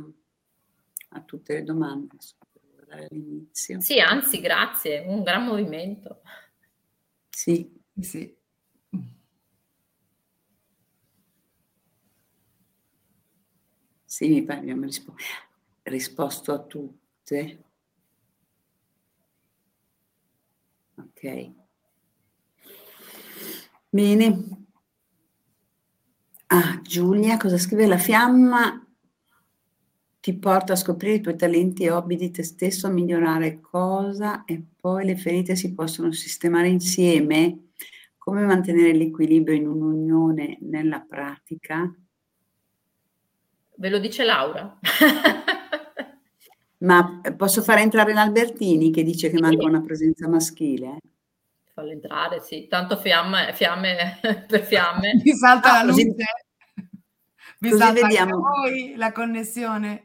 tutte le domande. All'inizio. Sì, anzi, grazie. Un gran movimento. Sì. Sì, mi pare abbiamo risposto a tutte. Ok. Bene. Giulia, cosa scrive? La fiamma ti porta a scoprire i tuoi talenti e hobby di te stesso, a migliorare cosa e poi le ferite si possono sistemare insieme. Come mantenere l'equilibrio in un'unione nella pratica? Ve lo dice Laura. Ma posso fare entrare l'Albertini che dice che manca una presenza maschile? Fallo entrare, sì. Tanto fiamme per fiamme. Mi salta la luce. Così vediamo poi la connessione.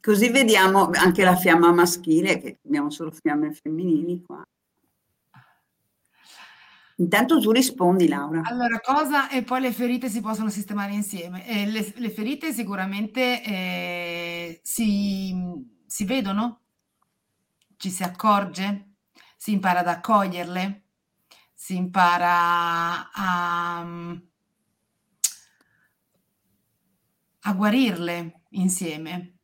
Così vediamo anche la fiamma maschile, che abbiamo solo fiamme femminili qua. Intanto tu rispondi, Laura. Allora, cosa e poi le ferite si possono sistemare insieme. Le ferite sicuramente Si vedono? Ci si accorge? Si impara ad accoglierle? Si impara a guarirle insieme?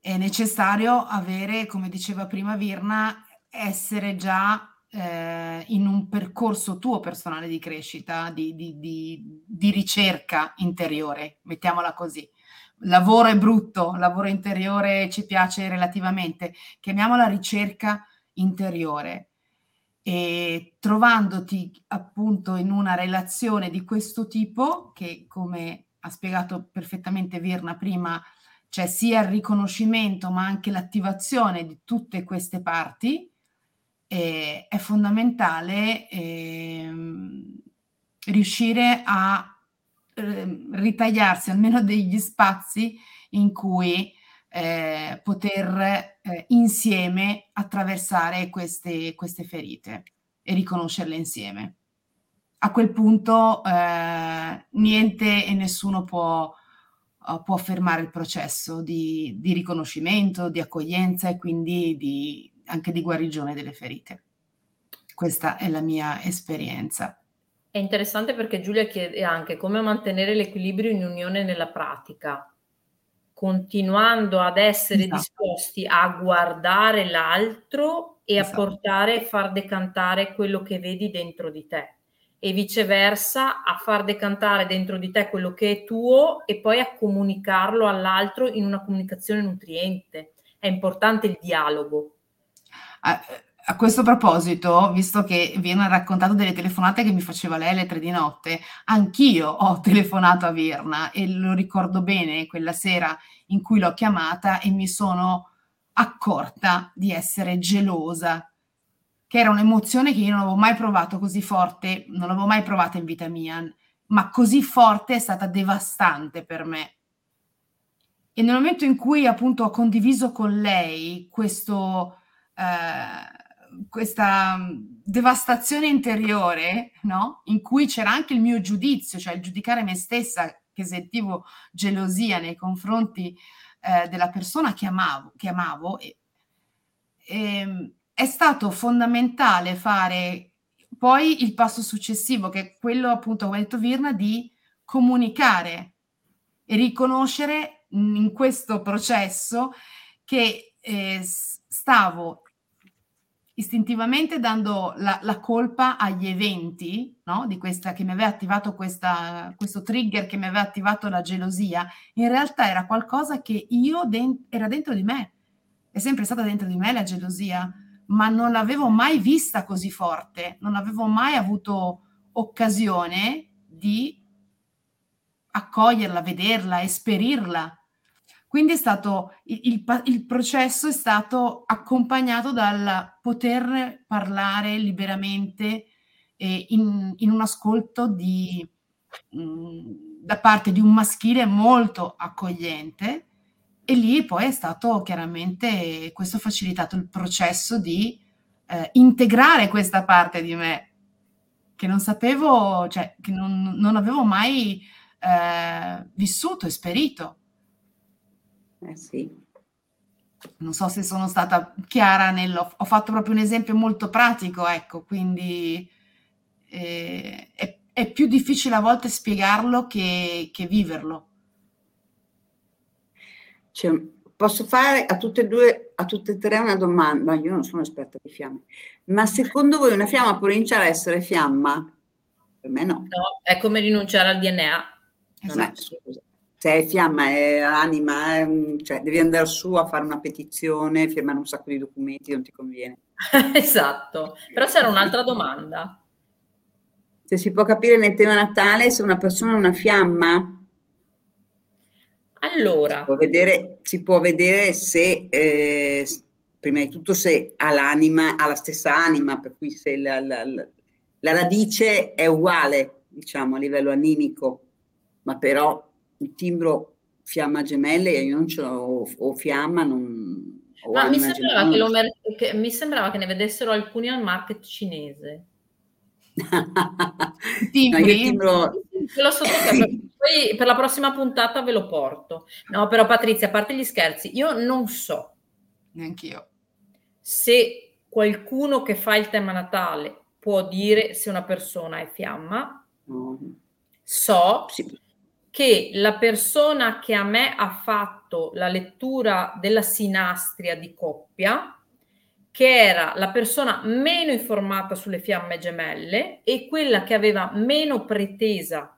È necessario avere, come diceva prima Virna, essere già in un percorso tuo personale di crescita, di ricerca interiore, mettiamola così. Lavoro è brutto, lavoro interiore ci piace relativamente, chiamiamola ricerca interiore. E trovandoti appunto in una relazione di questo tipo, che come ha spiegato perfettamente Virna prima, cioè sia il riconoscimento ma anche l'attivazione di tutte queste parti, è fondamentale riuscire a ritagliarsi almeno degli spazi in cui poter insieme attraversare queste ferite e riconoscerle insieme. A quel punto niente e nessuno può fermare il processo di riconoscimento, di accoglienza e quindi anche di guarigione delle ferite. Questa è la mia esperienza. È interessante perché Giulia chiede anche come mantenere l'equilibrio in unione nella pratica, continuando ad essere disposti a guardare l'altro e a portare e far decantare quello che vedi dentro di te. E viceversa, a far decantare dentro di te quello che è tuo e poi a comunicarlo all'altro in una comunicazione nutriente. È importante il dialogo. A questo proposito, visto che Virna ha raccontato delle telefonate che mi faceva lei alle 3 di notte, anch'io ho telefonato a Virna e lo ricordo bene quella sera in cui l'ho chiamata e mi sono accorta di essere gelosa, che era un'emozione che io non avevo mai provato così forte, non l'avevo mai provata in vita mia, ma così forte è stata devastante per me. E nel momento in cui appunto ho condiviso con lei questa devastazione interiore, no? In cui c'era anche il mio giudizio, cioè il giudicare me stessa, che sentivo gelosia nei confronti della persona che amavo è stato fondamentale fare poi il passo successivo, che è quello appunto, come ha detto Virna, di comunicare e riconoscere in questo processo che stavo istintivamente dando la colpa agli eventi, no? Di questa che mi aveva attivato questo trigger, che mi aveva attivato la gelosia. In realtà era qualcosa che era dentro di me, è sempre stata dentro di me la gelosia, ma non l'avevo mai vista così forte, non avevo mai avuto occasione di accoglierla, vederla, esperirla. Quindi è stato il processo è stato accompagnato dal poter parlare liberamente e in un ascolto da parte di un maschile molto accogliente. E lì poi è stato chiaramente questo facilitato il processo di integrare questa parte di me che non sapevo, cioè che non avevo mai vissuto, esperito. Sì. Non so se sono stata chiara ho fatto proprio un esempio molto pratico, ecco, quindi è più difficile a volte spiegarlo che viverlo. Cioè, posso fare a tutte e tre una domanda? Io non sono esperta di fiamme, ma secondo voi una fiamma può rinunciare a essere fiamma? Per me no. No, è come rinunciare al DNA. Esatto. Non è, scusa. Se è fiamma, è anima, cioè devi andare su a fare una petizione, firmare un sacco di documenti, non ti conviene. Esatto, però c'era un'altra domanda. Se si può capire nel tema natale se una persona è una fiamma? Allora, si può vedere se prima di tutto se ha la stessa anima, per cui se la radice è uguale, diciamo, a livello animico, ma però il timbro fiamma gemelle io non ce l'ho, o fiamma non. O ma mi sembrava gemelle, mi sembrava che ne vedessero alcuni al market cinese. Timbri? No, io timbro. Lo so, poi per la prossima puntata ve lo porto. No, però Patrizia, a parte gli scherzi, io non so neanch'io se qualcuno che fa il tema natale può dire se una persona è fiamma. So sì, che la persona che a me ha fatto la lettura della sinastria di coppia, che era la persona meno informata sulle fiamme gemelle e quella che aveva meno pretesa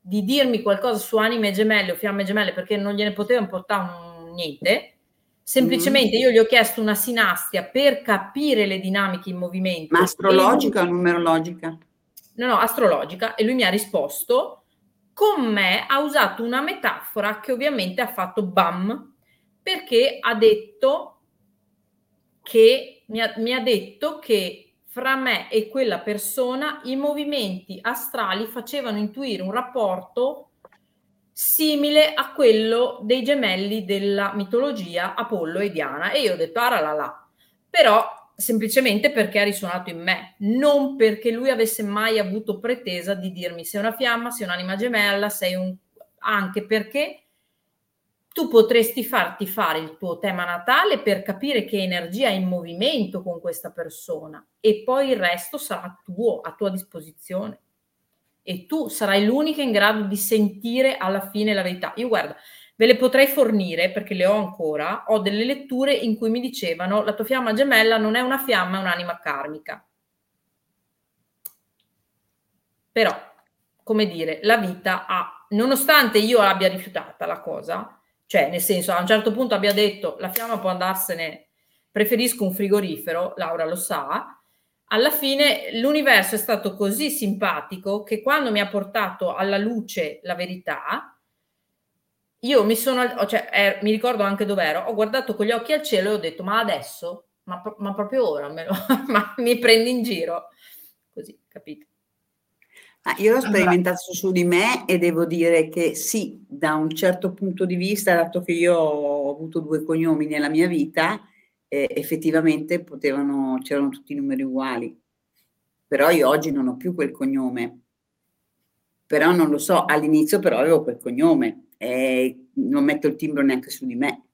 di dirmi qualcosa su anime gemelle o fiamme gemelle, perché non gliene poteva importare niente, semplicemente io gli ho chiesto una sinastria per capire le dinamiche in movimento. Ma astrologica o numerologica? No, astrologica, e lui mi ha risposto, con me ha usato una metafora che ovviamente ha fatto bam, perché ha detto che mi ha detto che fra me e quella persona i movimenti astrali facevano intuire un rapporto simile a quello dei gemelli della mitologia, Apollo e Diana. E io ho detto aralala, però semplicemente perché ha risuonato in me, non perché lui avesse mai avuto pretesa di dirmi sei una fiamma, sei un'anima gemella, anche perché tu potresti farti fare il tuo tema natale per capire che energia è in movimento con questa persona e poi il resto sarà tuo, a tua disposizione, e tu sarai l'unica in grado di sentire alla fine la verità. Io guarda, ve le potrei fornire perché le ho ancora, ho delle letture in cui mi dicevano la tua fiamma gemella non è una fiamma, è un'anima karmica. Però, come dire, la vita ha, nonostante io l'abbia rifiutata la cosa, cioè, nel senso, a un certo punto abbia detto la fiamma può andarsene, preferisco un frigorifero, Laura lo sa, alla fine l'universo è stato così simpatico che quando mi ha portato alla luce la verità, io mi sono, mi ricordo anche dov'ero, ho guardato con gli occhi al cielo e ho detto ma adesso? Ma proprio ora? Ma mi prendi in giro? Così, capito? Io l'ho sperimentato su di me e devo dire che sì, da un certo punto di vista, dato che io ho avuto 2 cognomi nella mia vita, effettivamente c'erano tutti i numeri uguali. Però io oggi non ho più quel cognome. Però non lo so, all'inizio però avevo quel cognome e non metto il timbro neanche su di me.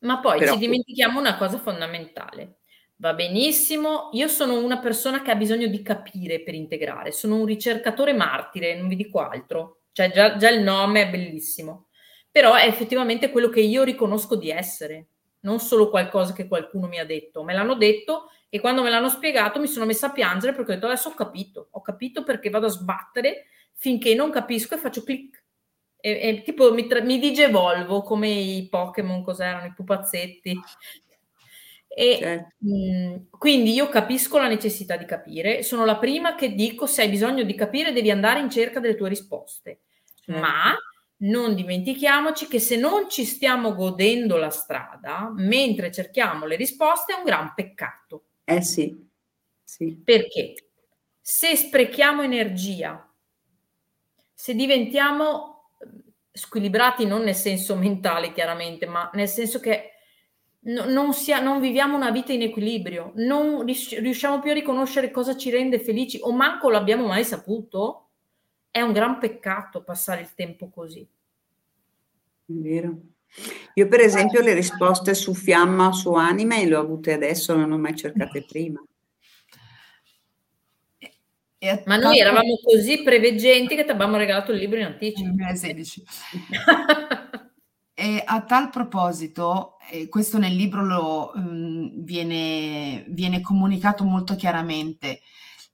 Ma poi però ci dimentichiamo una cosa fondamentale. Va benissimo, io sono una persona che ha bisogno di capire per integrare, sono un ricercatore martire, non vi dico altro, cioè già il nome è bellissimo, però è effettivamente quello che io riconosco di essere, non solo qualcosa che qualcuno mi ha detto, me l'hanno detto e quando me l'hanno spiegato mi sono messa a piangere perché ho detto adesso ho capito perché vado a sbattere finché non capisco e faccio click, e tipo mi digevolvo come i Pokémon, cos'erano, i pupazzetti. E quindi io capisco la necessità di capire, sono la prima che dico se hai bisogno di capire devi andare in cerca delle tue risposte, ma non dimentichiamoci che se non ci stiamo godendo la strada mentre cerchiamo le risposte è un gran peccato. Sì. Perché se sprechiamo energia, se diventiamo squilibrati non nel senso mentale chiaramente, ma nel senso che non viviamo una vita in equilibrio, non riusciamo più a riconoscere cosa ci rende felici o manco l'abbiamo mai saputo, è un gran peccato passare il tempo così. È vero. Io per esempio le risposte su fiamma, su anime le ho avute adesso, non ho mai cercate prima. Ma noi eravamo così preveggenti che ti abbiamo regalato il libro in anticipo nel 2016. E a tal proposito, questo nel libro viene comunicato molto chiaramente.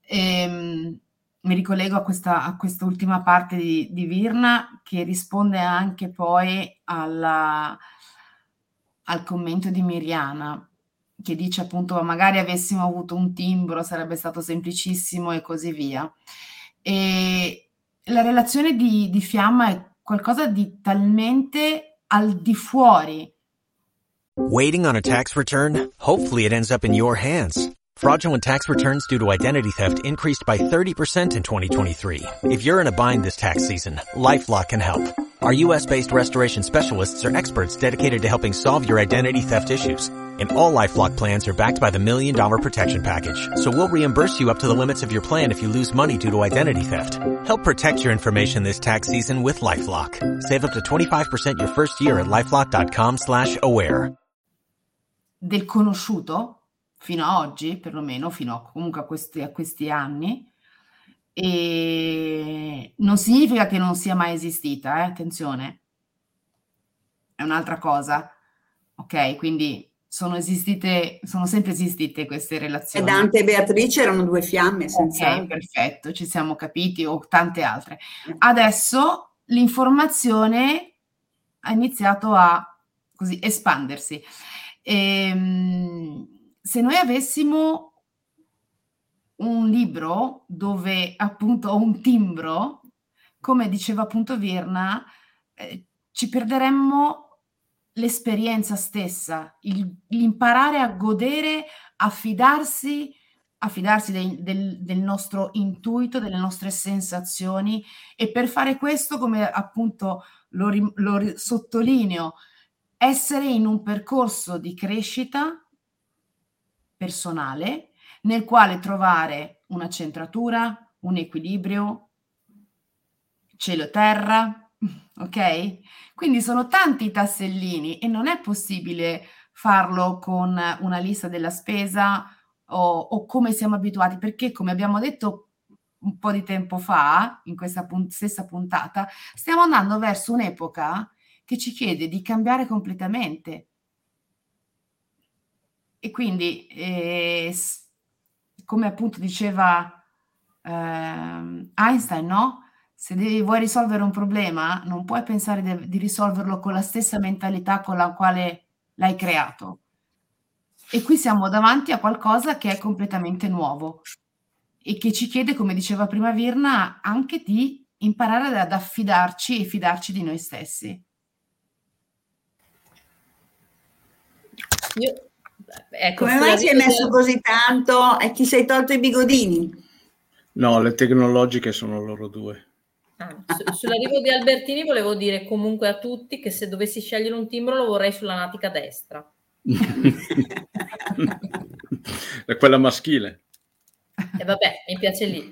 Mi ricollego a questa ultima parte di Virna, che risponde anche poi al commento di Miriana, che dice appunto ma magari avessimo avuto un timbro sarebbe stato semplicissimo e così via. E la relazione di fiamma è qualcosa di talmente al di fuori. Waiting on a tax return? Hopefully it ends up in your hands. Fraudulent tax returns due to identity theft increased by 30% in 2023. If you're in a bind this tax season, LifeLock can help. Our U.S.-based restoration specialists are experts dedicated to helping solve your identity theft issues. And all LifeLock plans are backed by the $1,000,000 Protection Package. So we'll reimburse you up to the limits of your plan if you lose money due to identity theft. Help protect your information this tax season with LifeLock. Save up to 25% your first year at LifeLock.com/aware. Del conosciuto, fino a oggi, perlomeno, comunque a questi anni, e non significa che non sia mai esistita, attenzione. È un'altra cosa, ok? Quindi sono sempre esistite queste relazioni. E Dante e Beatrice erano due fiamme, senza. Ok, perfetto, ci siamo capiti, o tante altre. Adesso l'informazione ha iniziato a così espandersi. Se noi avessimo un libro dove appunto un timbro, come diceva appunto Virna, ci perderemmo l'esperienza stessa, l'imparare a godere, a fidarsi del nostro intuito, delle nostre sensazioni. E per fare questo, come appunto lo sottolineo, essere in un percorso di crescita personale nel quale trovare una centratura, un equilibrio, cielo-terra, ok? Quindi sono tanti i tassellini e non è possibile farlo con una lista della spesa o come siamo abituati, perché come abbiamo detto un po' di tempo fa, in questa stessa puntata, stiamo andando verso un'epoca che ci chiede di cambiare completamente. E quindi, come appunto diceva Einstein, no? Se vuoi risolvere un problema, non puoi pensare di risolverlo con la stessa mentalità con la quale l'hai creato. E qui siamo davanti a qualcosa che è completamente nuovo e che ci chiede, come diceva prima Virna, anche di imparare ad affidarci e fidarci di noi stessi. Ecco, come mai ti hai messo così tanto e ti sei tolto i bigodini? No, le tecnologiche sono loro due. Sull'arrivo di Albertini volevo dire comunque a tutti che se dovessi scegliere un timbro lo vorrei sulla natica destra. È quella maschile. E vabbè, mi piace lì.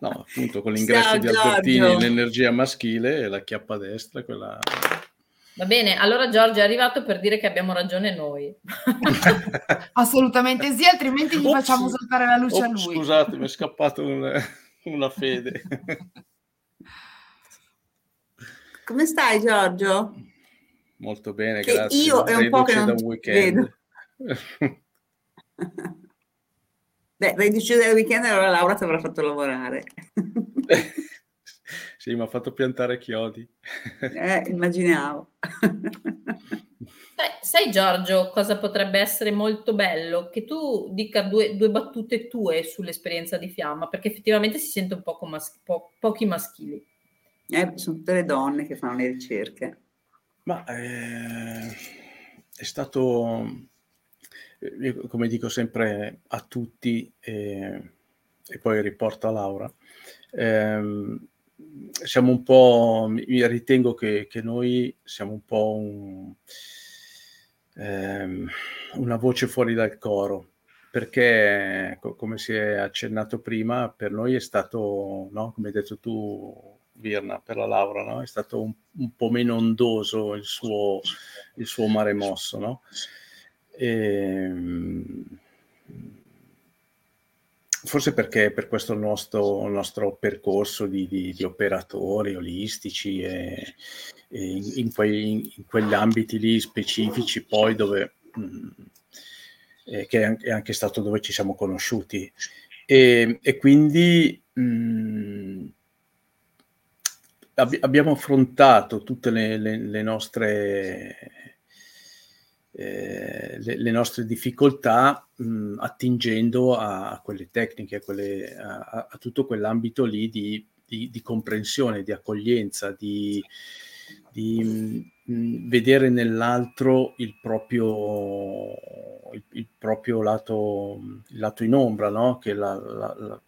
No, appunto, con l'ingresso di Albertini, l'energia maschile e la chiappa destra, quella... Va bene, allora Giorgio è arrivato per dire che abbiamo ragione noi. Assolutamente sì, altrimenti gli facciamo saltare la luce a lui. Scusate, mi è scappata una fede. Come stai, Giorgio? Molto bene, che grazie. Io è un po' che non ti vedo. Beh, reduce del weekend, allora Laura ti avrà fatto lavorare. Sì, mi ha fatto piantare chiodi. Immaginavo. Sai Giorgio, cosa potrebbe essere molto bello? Che tu dica due battute tue sull'esperienza di Fiamma, perché effettivamente si sente un pochi maschili. Sono tutte le donne che fanno le ricerche. Ma è stato, come dico sempre a tutti, e poi riporto a Laura, siamo un po', mi ritengo che noi siamo un po' una voce fuori dal coro, perché come si è accennato prima, per noi è stato, no? Come hai detto tu Virna, per la Laura, no? È stato un po' meno ondoso il suo mare mosso, no? Forse perché per questo nostro percorso di operatori olistici e in quegli ambiti lì specifici, poi dove che è anche stato dove ci siamo conosciuti e quindi abbiamo affrontato tutte le nostre le nostre difficoltà attingendo a quelle tecniche, a tutto quell'ambito lì di comprensione, di accoglienza, di vedere nell'altro il proprio lato, il lato in ombra, no? Che la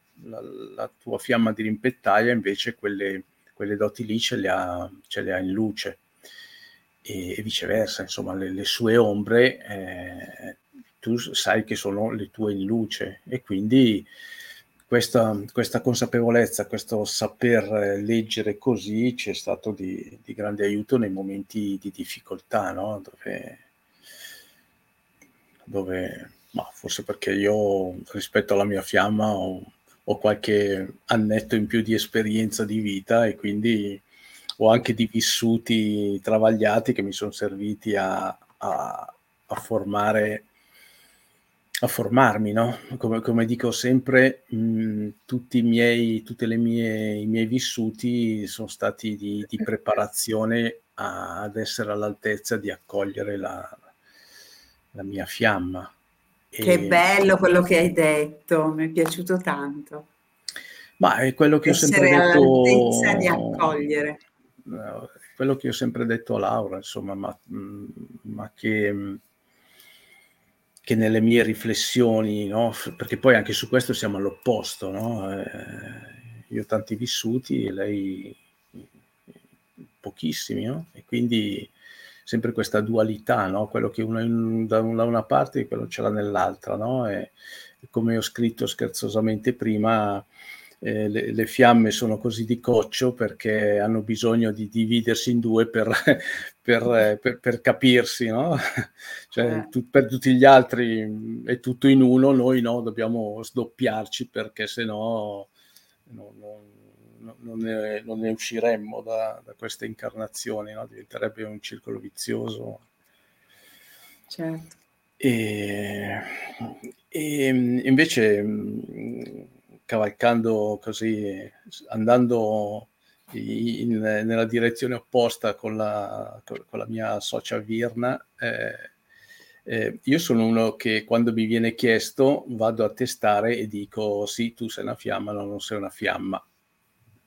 tua fiamma di rimpettaia invece quelle doti lì ce le ha in luce. e viceversa, insomma le sue ombre tu sai che sono le tue in luce, e quindi questa consapevolezza, questo saper leggere così ci è stato di grande aiuto nei momenti di difficoltà, no? Dove ma forse perché io rispetto alla mia fiamma ho qualche annetto in più di esperienza di vita, e quindi ho anche di vissuti travagliati che mi sono serviti a formarmi, no? Come dico sempre, i miei vissuti sono stati di preparazione ad essere all'altezza di accogliere la mia fiamma. Che bello quello che hai detto, mi è piaciuto tanto. Ma è quello che ho sempre detto, di accogliere. Quello che ho sempre detto a Laura, insomma, ma che nelle mie riflessioni, no? Perché poi anche su questo siamo all'opposto, no? Io ho tanti vissuti e lei pochissimi, no? E quindi sempre questa dualità, no? Quello che uno da una parte e quello ce l'ha nell'altra, no? E come ho scritto scherzosamente prima, le fiamme sono così di coccio perché hanno bisogno di dividersi in due per capirsi, no? Cioè, per tutti gli altri è tutto in uno, noi no, dobbiamo sdoppiarci perché sennò non ne usciremmo da questa incarnazione, no? Diventerebbe un circolo vizioso. Certo. E invece cavalcando così, andando nella direzione opposta con la mia socia Virna, io sono uno che quando mi viene chiesto vado a testare e dico sì, tu sei una fiamma, no, non sei una fiamma,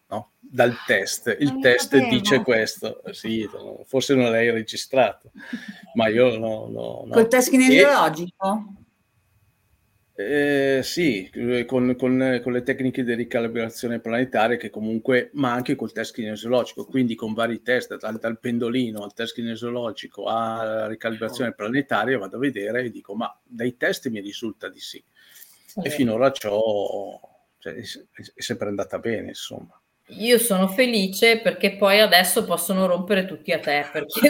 no? Dal test, il test dice questo, sì, forse non l'hai registrato, ma io no. Col test kinesiologico? Sì, con le tecniche di ricalibrazione planetaria, che comunque, ma anche col test kinesiologico, quindi con vari test, dal pendolino al test kinesiologico alla ricalibrazione planetaria, vado a vedere e dico, ma dai test mi risulta di sì. Sì. E finora è sempre andata bene, insomma. Io sono felice perché poi adesso possono rompere tutti a te, perché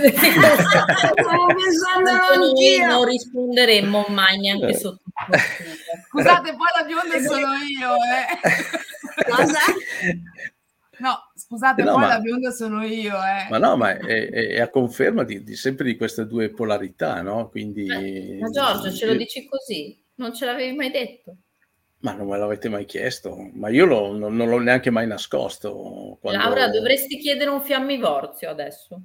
non risponderemmo mai neanche sotto. Scusate, poi la bionda sono io, Cosa? No, scusate, no, poi la bionda sono io, Ma no, ma è a conferma sempre di queste due polarità, no? Quindi... ma Giorgio, ce lo dici così? Non ce l'avevi mai detto? Ma non me l'avete mai chiesto, ma io non l'ho neanche mai nascosto. Quando... Laura, dovresti chiedere un fiammivorzio adesso.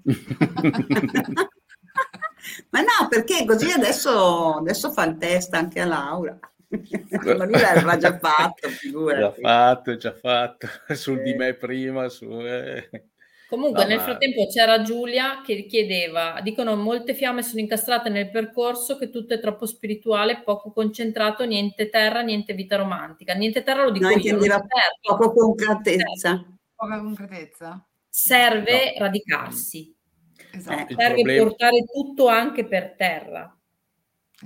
Ma no, perché così adesso fa il test anche a Laura. Ma lui l'aveva già fatto, figurati. Già fatto, su di me prima, su... Comunque nel frattempo c'era Giulia che chiedeva, dicono molte fiamme sono incastrate nel percorso che tutto è troppo spirituale, poco concentrato, niente terra, niente vita romantica. Niente terra lo dico io, poco concretezza. Poca concretezza. Serve radicarsi. Esatto. Serve portare tutto anche per terra.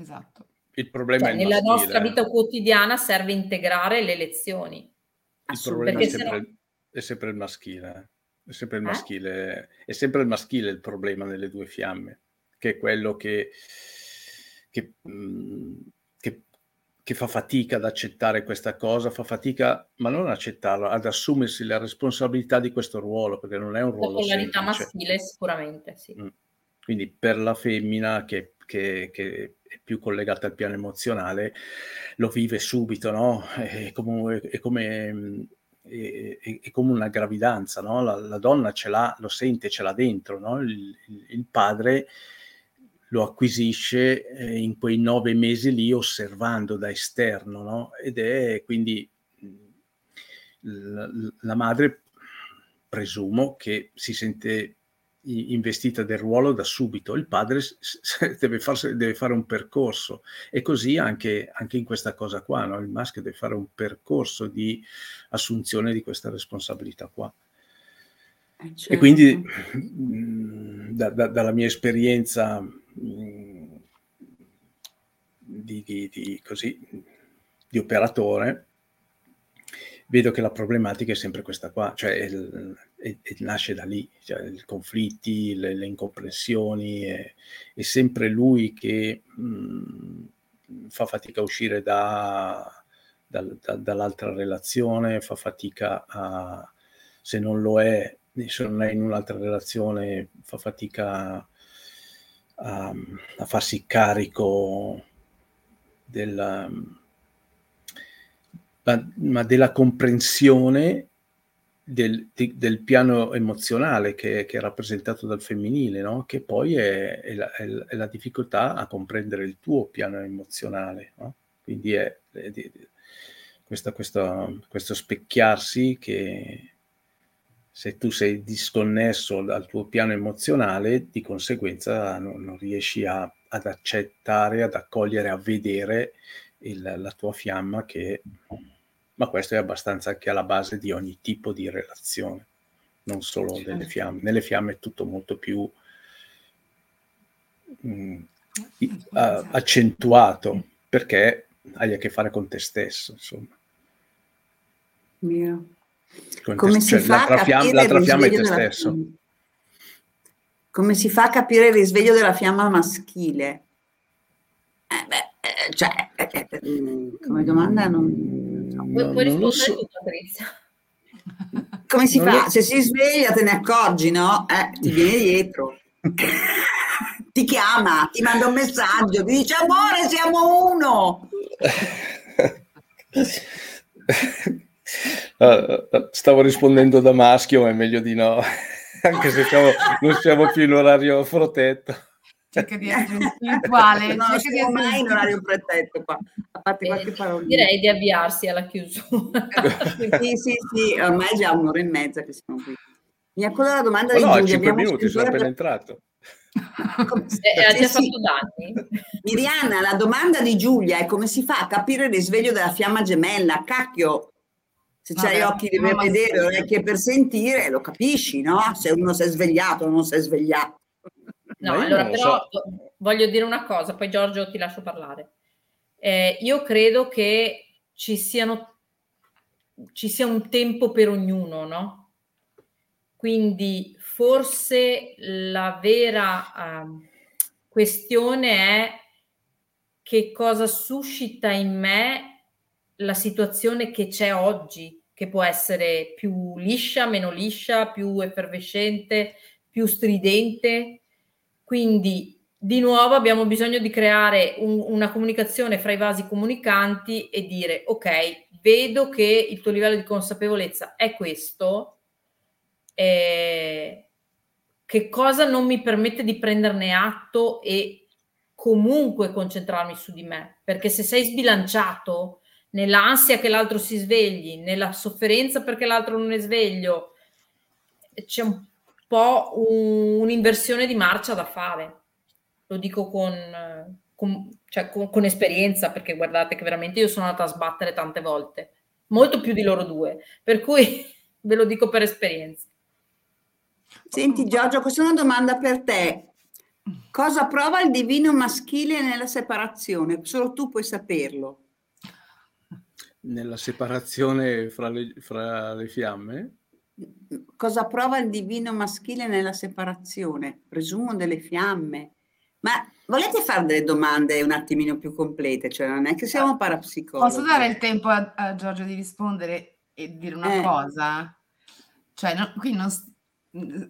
Esatto. Il problema è nella nostra vita quotidiana serve integrare le lezioni. Il problema è sempre il maschile. È sempre il maschile il problema nelle due fiamme, che è quello che fa fatica ad accettare questa cosa, fa fatica, ma non accettarlo, ad assumersi la responsabilità di questo ruolo, perché non è un ruolo semplice. La polarità maschile sicuramente, sì. Quindi per la femmina che è più collegata al piano emozionale, lo vive subito, no? È come una gravidanza, no? La donna ce l'ha, lo sente, ce l'ha dentro, no? Il padre lo acquisisce in quei 9 mesi lì osservando da esterno, no? Ed è quindi la madre, presumo, che si sente investita del ruolo da subito, il padre deve fare un percorso, e così anche in questa cosa qua, no? Il maschio deve fare un percorso di assunzione di questa responsabilità qua. Certo. E quindi dalla mia esperienza di operatore vedo che la problematica è sempre questa qua, cioè nasce da lì, cioè, i conflitti, le incomprensioni, è sempre lui che fa fatica a uscire dall'altra relazione, fa fatica a, se non lo è, se non è in un'altra relazione, fa fatica a farsi carico della comprensione del piano emozionale che è rappresentato dal femminile, no? Che poi è la difficoltà a comprendere il tuo piano emozionale, no? Quindi questo specchiarsi, che se tu sei disconnesso dal tuo piano emozionale, di conseguenza non riesci ad accettare, ad accogliere, a vedere la tua fiamma Ma questo è abbastanza anche alla base di ogni tipo di relazione, non solo certo. Delle fiamme. Nelle fiamme è tutto molto più accentuato, perché hai a che fare con te stesso, insomma. Mio. L'altra fiamma è te stesso. Come si fa a capire il risveglio della fiamma maschile? Come domanda puoi rispondere tu, Patrizia. Come si fa? Se si sveglia te ne accorgi, no? Ti viene dietro, ti chiama, ti manda un messaggio, ti dice amore, siamo uno. Stavo rispondendo da maschio, ma è meglio di no, anche se non siamo più in orario protetto. Cerca di essere spirituale, no, siamo mai in orario protetto qua. A parte qualche parola, direi di avviarsi alla chiusura. sì, ormai è già un'ora e mezza che siamo qui. Mi accolla la domanda di Giulia. 5 minuti, sono appena entrato. Fatto danni? Miriana, la domanda di Giulia è come si fa a capire il risveglio della fiamma gemella? Cacchio, se c'hai occhi per vedere, orecchie per sentire, lo capisci, no? Se uno si è svegliato o non si è svegliato. No, allora però voglio dire una cosa, poi Giorgio ti lascio parlare. Io credo che ci sia un tempo per ognuno, no? Quindi forse la vera questione è che cosa suscita in me la situazione che c'è oggi, che può essere più liscia, meno liscia, più effervescente, più stridente. Quindi di nuovo abbiamo bisogno di creare una comunicazione fra i vasi comunicanti e dire ok, vedo che il tuo livello di consapevolezza è questo, che cosa non mi permette di prenderne atto e comunque concentrarmi su di me, perché se sei sbilanciato nell'ansia che l'altro si svegli, nella sofferenza perché l'altro non è sveglio, c'è un po' un'inversione di marcia da fare. Lo dico con esperienza, perché guardate che veramente io sono andata a sbattere tante volte, molto più di loro due, per cui ve lo dico per esperienza. Senti Giorgio, questa è una domanda per te. Cosa prova il divino maschile nella separazione? Solo tu puoi saperlo. Nella separazione fra le fiamme? Cosa prova il divino maschile nella separazione? Presumo delle fiamme. Ma volete fare delle domande un attimino più complete? Cioè non è che siamo parapsicologi. Posso dare il tempo a Giorgio di rispondere e dire una cosa? Cioè qui non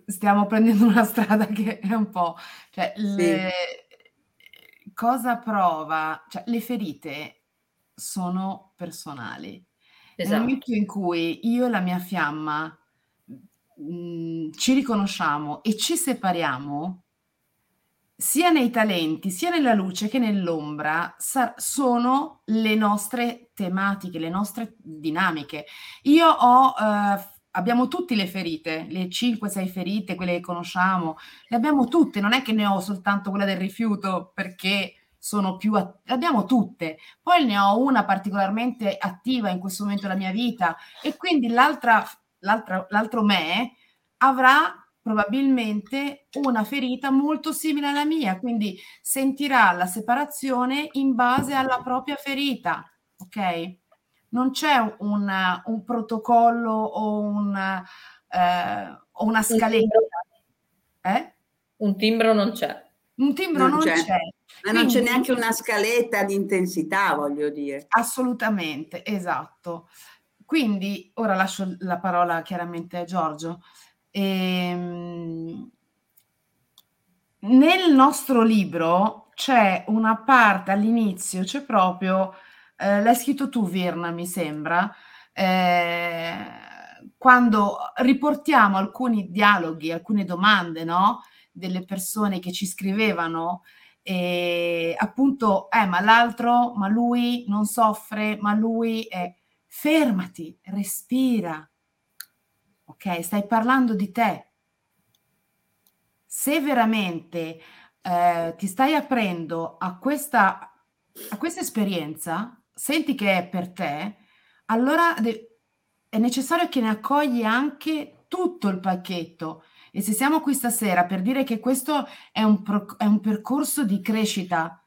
stiamo prendendo una strada che è un po'... Cioè, sì. Cosa prova? Cioè, le ferite sono personali. Esatto. Nel momento in cui io e la mia fiamma ci riconosciamo e ci separiamo, sia nei talenti, sia nella luce che nell'ombra, sono le nostre tematiche, le nostre dinamiche. Abbiamo tutti le ferite, le 5-6 ferite, quelle che conosciamo, le abbiamo tutte, non è che ne ho soltanto quella del rifiuto perché sono più abbiamo tutte, poi ne ho una particolarmente attiva in questo momento della mia vita e quindi l'altro me avrà probabilmente una ferita molto simile alla mia, quindi sentirà la separazione in base alla propria ferita, ok? Non c'è un protocollo o una scaletta. Un timbro non c'è. Un timbro non c'è. Ma quindi, non c'è neanche una scaletta di intensità, voglio dire. Assolutamente, esatto. Quindi, ora lascio la parola chiaramente a Giorgio. Nel nostro libro c'è una parte all'inizio, c'è proprio, l'hai scritto tu, Virna, mi sembra, quando riportiamo alcuni dialoghi, alcune domande, no? Delle persone che ci scrivevano, appunto, ma l'altro, ma lui non soffre, ma lui è... Fermati, respira. Ok, stai parlando di te. Se veramente ti stai aprendo a questa esperienza, senti che è per te, allora è necessario che ne accogli anche tutto il pacchetto. E se siamo qui stasera per dire che questo è un percorso di crescita,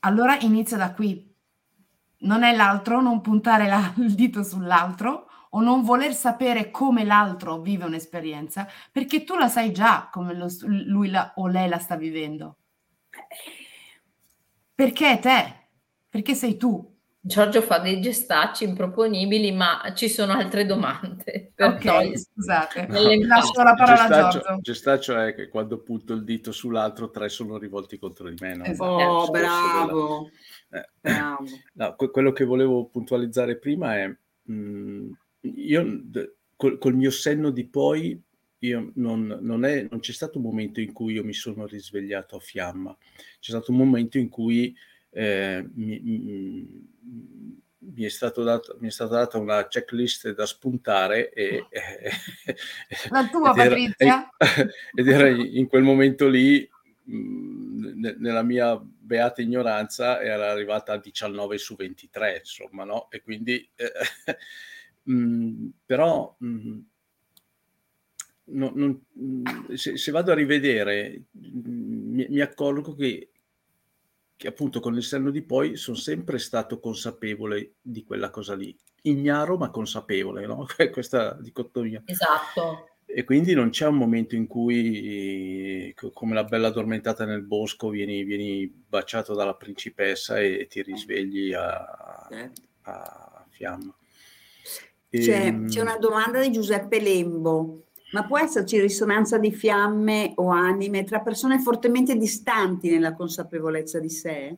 allora inizia da qui. Non è l'altro, non puntare il dito sull'altro o non voler sapere come l'altro vive un'esperienza, perché tu la sai già come lui o lei la sta vivendo. Perché è te? Perché sei tu? Giorgio fa dei gestacci improponibili, ma ci sono altre domande. Ok, scusate. Lascio la parola a Giorgio. Il gestaccio è che quando punto il dito sull'altro, 3 sono rivolti contro di me. No? Esatto. Oh, bravo. No, quello che volevo puntualizzare prima è io col mio senno di poi io non c'è stato un momento in cui io mi sono risvegliato a fiamma, c'è stato un momento in cui mi è stata data una checklist da spuntare la tua Patrizia ed era in quel momento lì nella mia beata ignoranza era arrivata a 19 su 23, insomma, no? E quindi se vado a rivedere mi accorgo che appunto con il senno di poi sono sempre stato consapevole di quella cosa lì, ignaro ma consapevole, no? Questa dicotomia. Esatto. E quindi non c'è un momento in cui, come la bella addormentata nel bosco, vieni baciato dalla principessa e ti risvegli a fiamma. C'è una domanda di Giuseppe Lembo. Ma può esserci risonanza di fiamme o anime tra persone fortemente distanti nella consapevolezza di sé?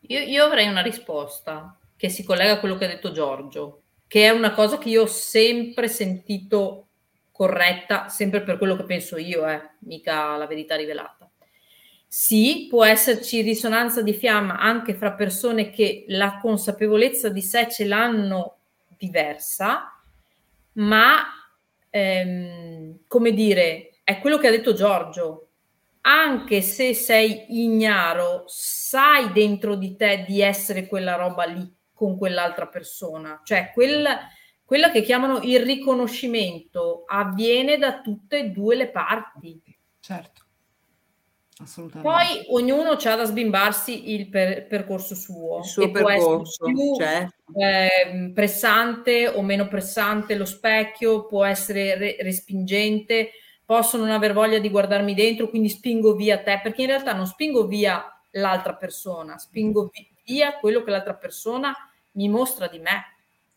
Io avrei una risposta che si collega a quello che ha detto Giorgio, che è una cosa che io ho sempre sentito corretta, sempre per quello che penso io, mica la verità rivelata. Sì, può esserci risonanza di fiamma anche fra persone che la consapevolezza di sé ce l'hanno diversa, ma, come dire, è quello che ha detto Giorgio. Anche se sei ignaro, sai dentro di te di essere quella roba lì, con quell'altra persona, cioè quella che chiamano il riconoscimento avviene da tutte e due le parti. Certo, assolutamente. Poi ognuno c'ha da sbimbarsi il percorso suo, il suo che percorso, può essere più pressante o meno pressante lo specchio, può essere respingente, posso non aver voglia di guardarmi dentro, quindi spingo via te, perché in realtà non spingo via l'altra persona, spingo via quello che l'altra persona mi mostra di me.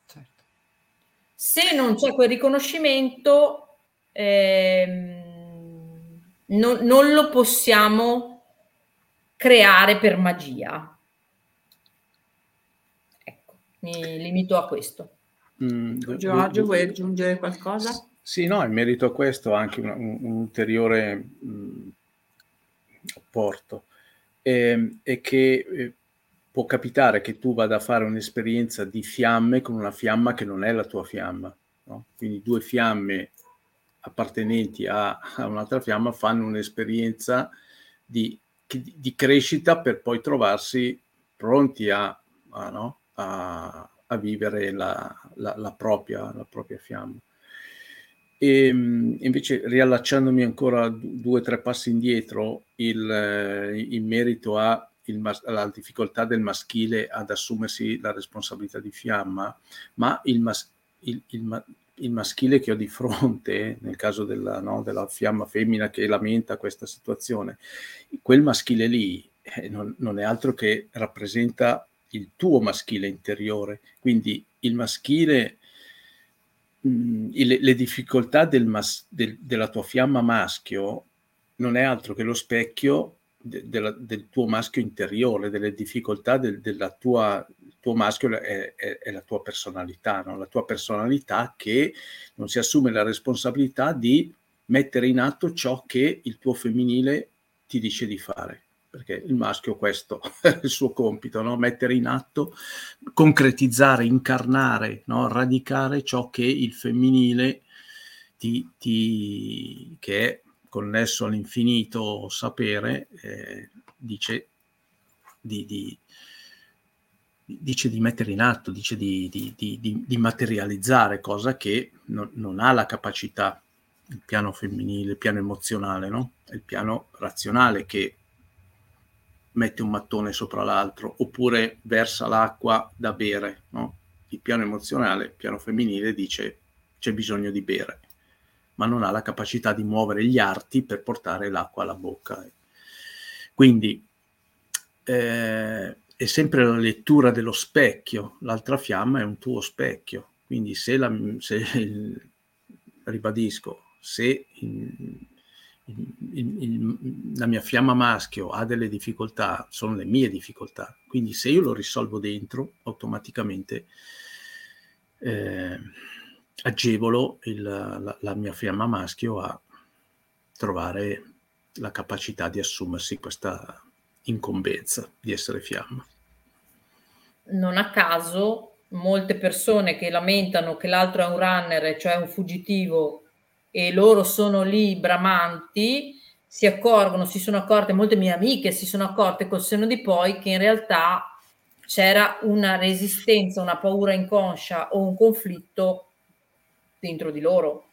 Certo. Se non c'è quel riconoscimento non lo possiamo creare per magia. Ecco, mi limito a questo. Giorgio, vuoi aggiungere qualcosa? Sì, no, in merito a questo anche un ulteriore apporto è che può capitare che tu vada a fare un'esperienza di fiamme con una fiamma che non è la tua fiamma, no? Quindi 2 fiamme appartenenti a un'altra fiamma fanno un'esperienza di crescita per poi trovarsi pronti a a vivere la propria fiamma. E invece, riallacciandomi ancora due o tre passi indietro, in merito alla difficoltà del maschile ad assumersi la responsabilità di fiamma, ma il maschile che ho di fronte, nel caso della fiamma femmina che lamenta questa situazione, quel maschile lì non è altro che rappresenta il tuo maschile interiore. Quindi il maschile, le difficoltà della tua fiamma maschio non è altro che lo specchio del tuo maschio interiore, delle difficoltà tuo maschio è la tua personalità, no? La tua personalità che non si assume la responsabilità di mettere in atto ciò che il tuo femminile ti dice di fare, perché il maschio questo è il suo compito, no? Mettere in atto, concretizzare, incarnare, no? Radicare ciò che il femminile che è connesso all'infinito sapere, dice di mettere in atto, dice di materializzare, cosa che non ha la capacità, il piano femminile, il piano emozionale, no? È il piano razionale che mette un mattone sopra l'altro, oppure versa l'acqua da bere, no? Il piano emozionale, il piano femminile dice c'è bisogno di bere, ma non ha la capacità di muovere gli arti per portare l'acqua alla bocca. Quindi, è sempre la lettura dello specchio, l'altra fiamma è un tuo specchio, quindi se la mia fiamma maschio ha delle difficoltà, sono le mie difficoltà, quindi se io lo risolvo dentro, automaticamente agevolo la mia fiamma maschio a trovare la capacità di assumersi questa incombenza di essere fiamma. Non a caso molte persone che lamentano che l'altro è un runner, cioè un fuggitivo, e loro sono lì bramanti, si sono accorte, molte mie amiche si sono accorte col senno di poi che in realtà c'era una resistenza, una paura inconscia o un conflitto dentro di loro.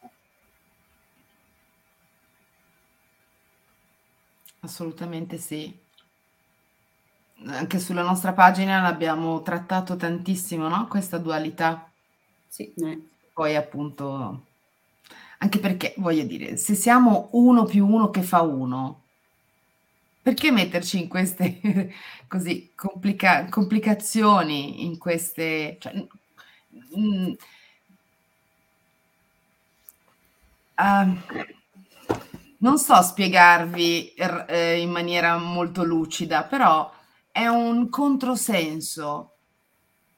Assolutamente sì. Anche sulla nostra pagina l'abbiamo trattato tantissimo, no? Questa dualità. Sì. Poi appunto, anche perché, voglio dire, se siamo 1 più 1 che fa 1, perché metterci in queste così complicazioni, in queste... Cioè, non so spiegarvi in maniera molto lucida, però... È un controsenso,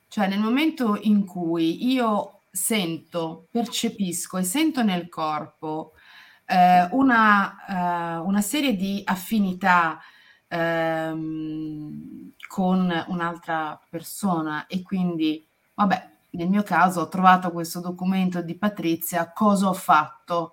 cioè nel momento in cui io sento, percepisco e sento nel corpo una serie di affinità con un'altra persona, e quindi, vabbè, nel mio caso ho trovato questo documento di Patrizia, cosa ho fatto?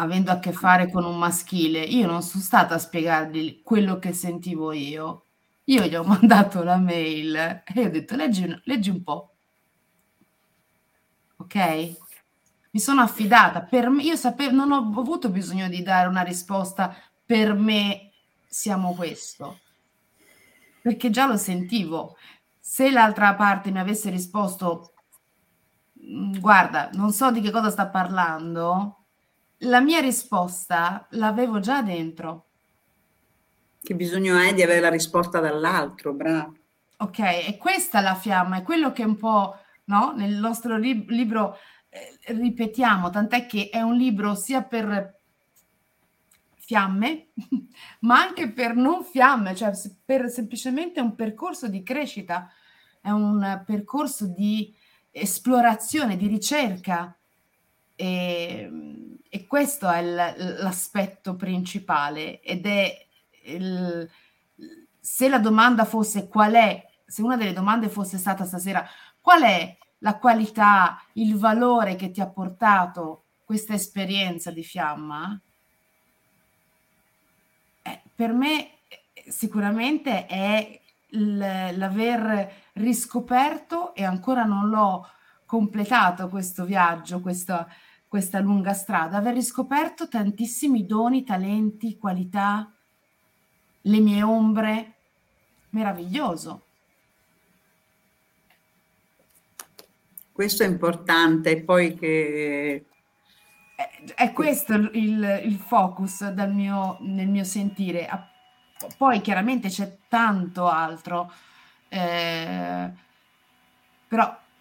Avendo a che fare con un maschile, io non sono stata a spiegargli quello che sentivo io gli ho mandato la mail e ho detto leggi un po', ok? Mi sono affidata, per me, io sapevo, non ho avuto bisogno di dare una risposta, per me siamo questo, perché già lo sentivo. Se l'altra parte mi avesse risposto, guarda, non so di che cosa sta parlando, la mia risposta l'avevo già dentro. Che bisogno è di avere la risposta dall'altro, bravo. Ok, e questa è la fiamma, è quello che un po', no? Nel nostro libro ripetiamo, tant'è che è un libro sia per fiamme, ma anche per non fiamme, cioè per semplicemente un percorso di crescita, è un percorso di esplorazione, di ricerca. E questo è l'aspetto principale, ed è se la domanda fosse se una delle domande fosse stata stasera, qual è la qualità, il valore che ti ha portato questa esperienza di fiamma? Per me sicuramente è l'aver riscoperto e ancora non l'ho completato questo viaggio, questa lunga strada, aver riscoperto tantissimi doni, talenti, qualità, le mie ombre, meraviglioso. Questo è importante, poi che... È questo il focus nel mio sentire. Poi chiaramente c'è tanto altro, però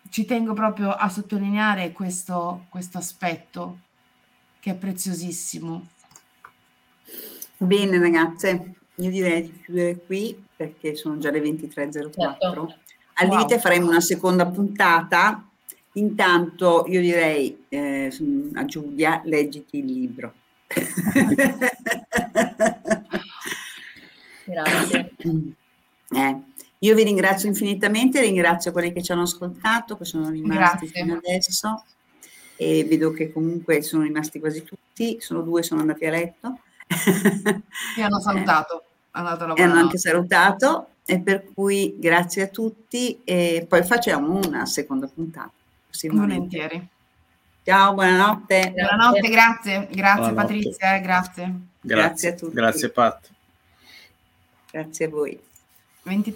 ci tengo proprio a sottolineare questo aspetto che è preziosissimo. Bene ragazze, io direi di chiudere qui perché sono già le 23.04. Certo. Al limite faremo una seconda puntata. Intanto io direi a Giulia, leggiti il libro. Grazie. Io vi ringrazio infinitamente, ringrazio quelli che ci hanno ascoltato, che sono rimasti fino adesso, e vedo che comunque sono rimasti quasi tutti, solo due sono andati a letto. Mi hanno salutato. Hanno anche salutato, e per cui grazie a tutti e poi facciamo una seconda puntata. Volentieri. Ciao, buonanotte. Buonanotte, grazie buonanotte. Patrizia, grazie a tutti. Grazie Pat. Grazie a voi. 23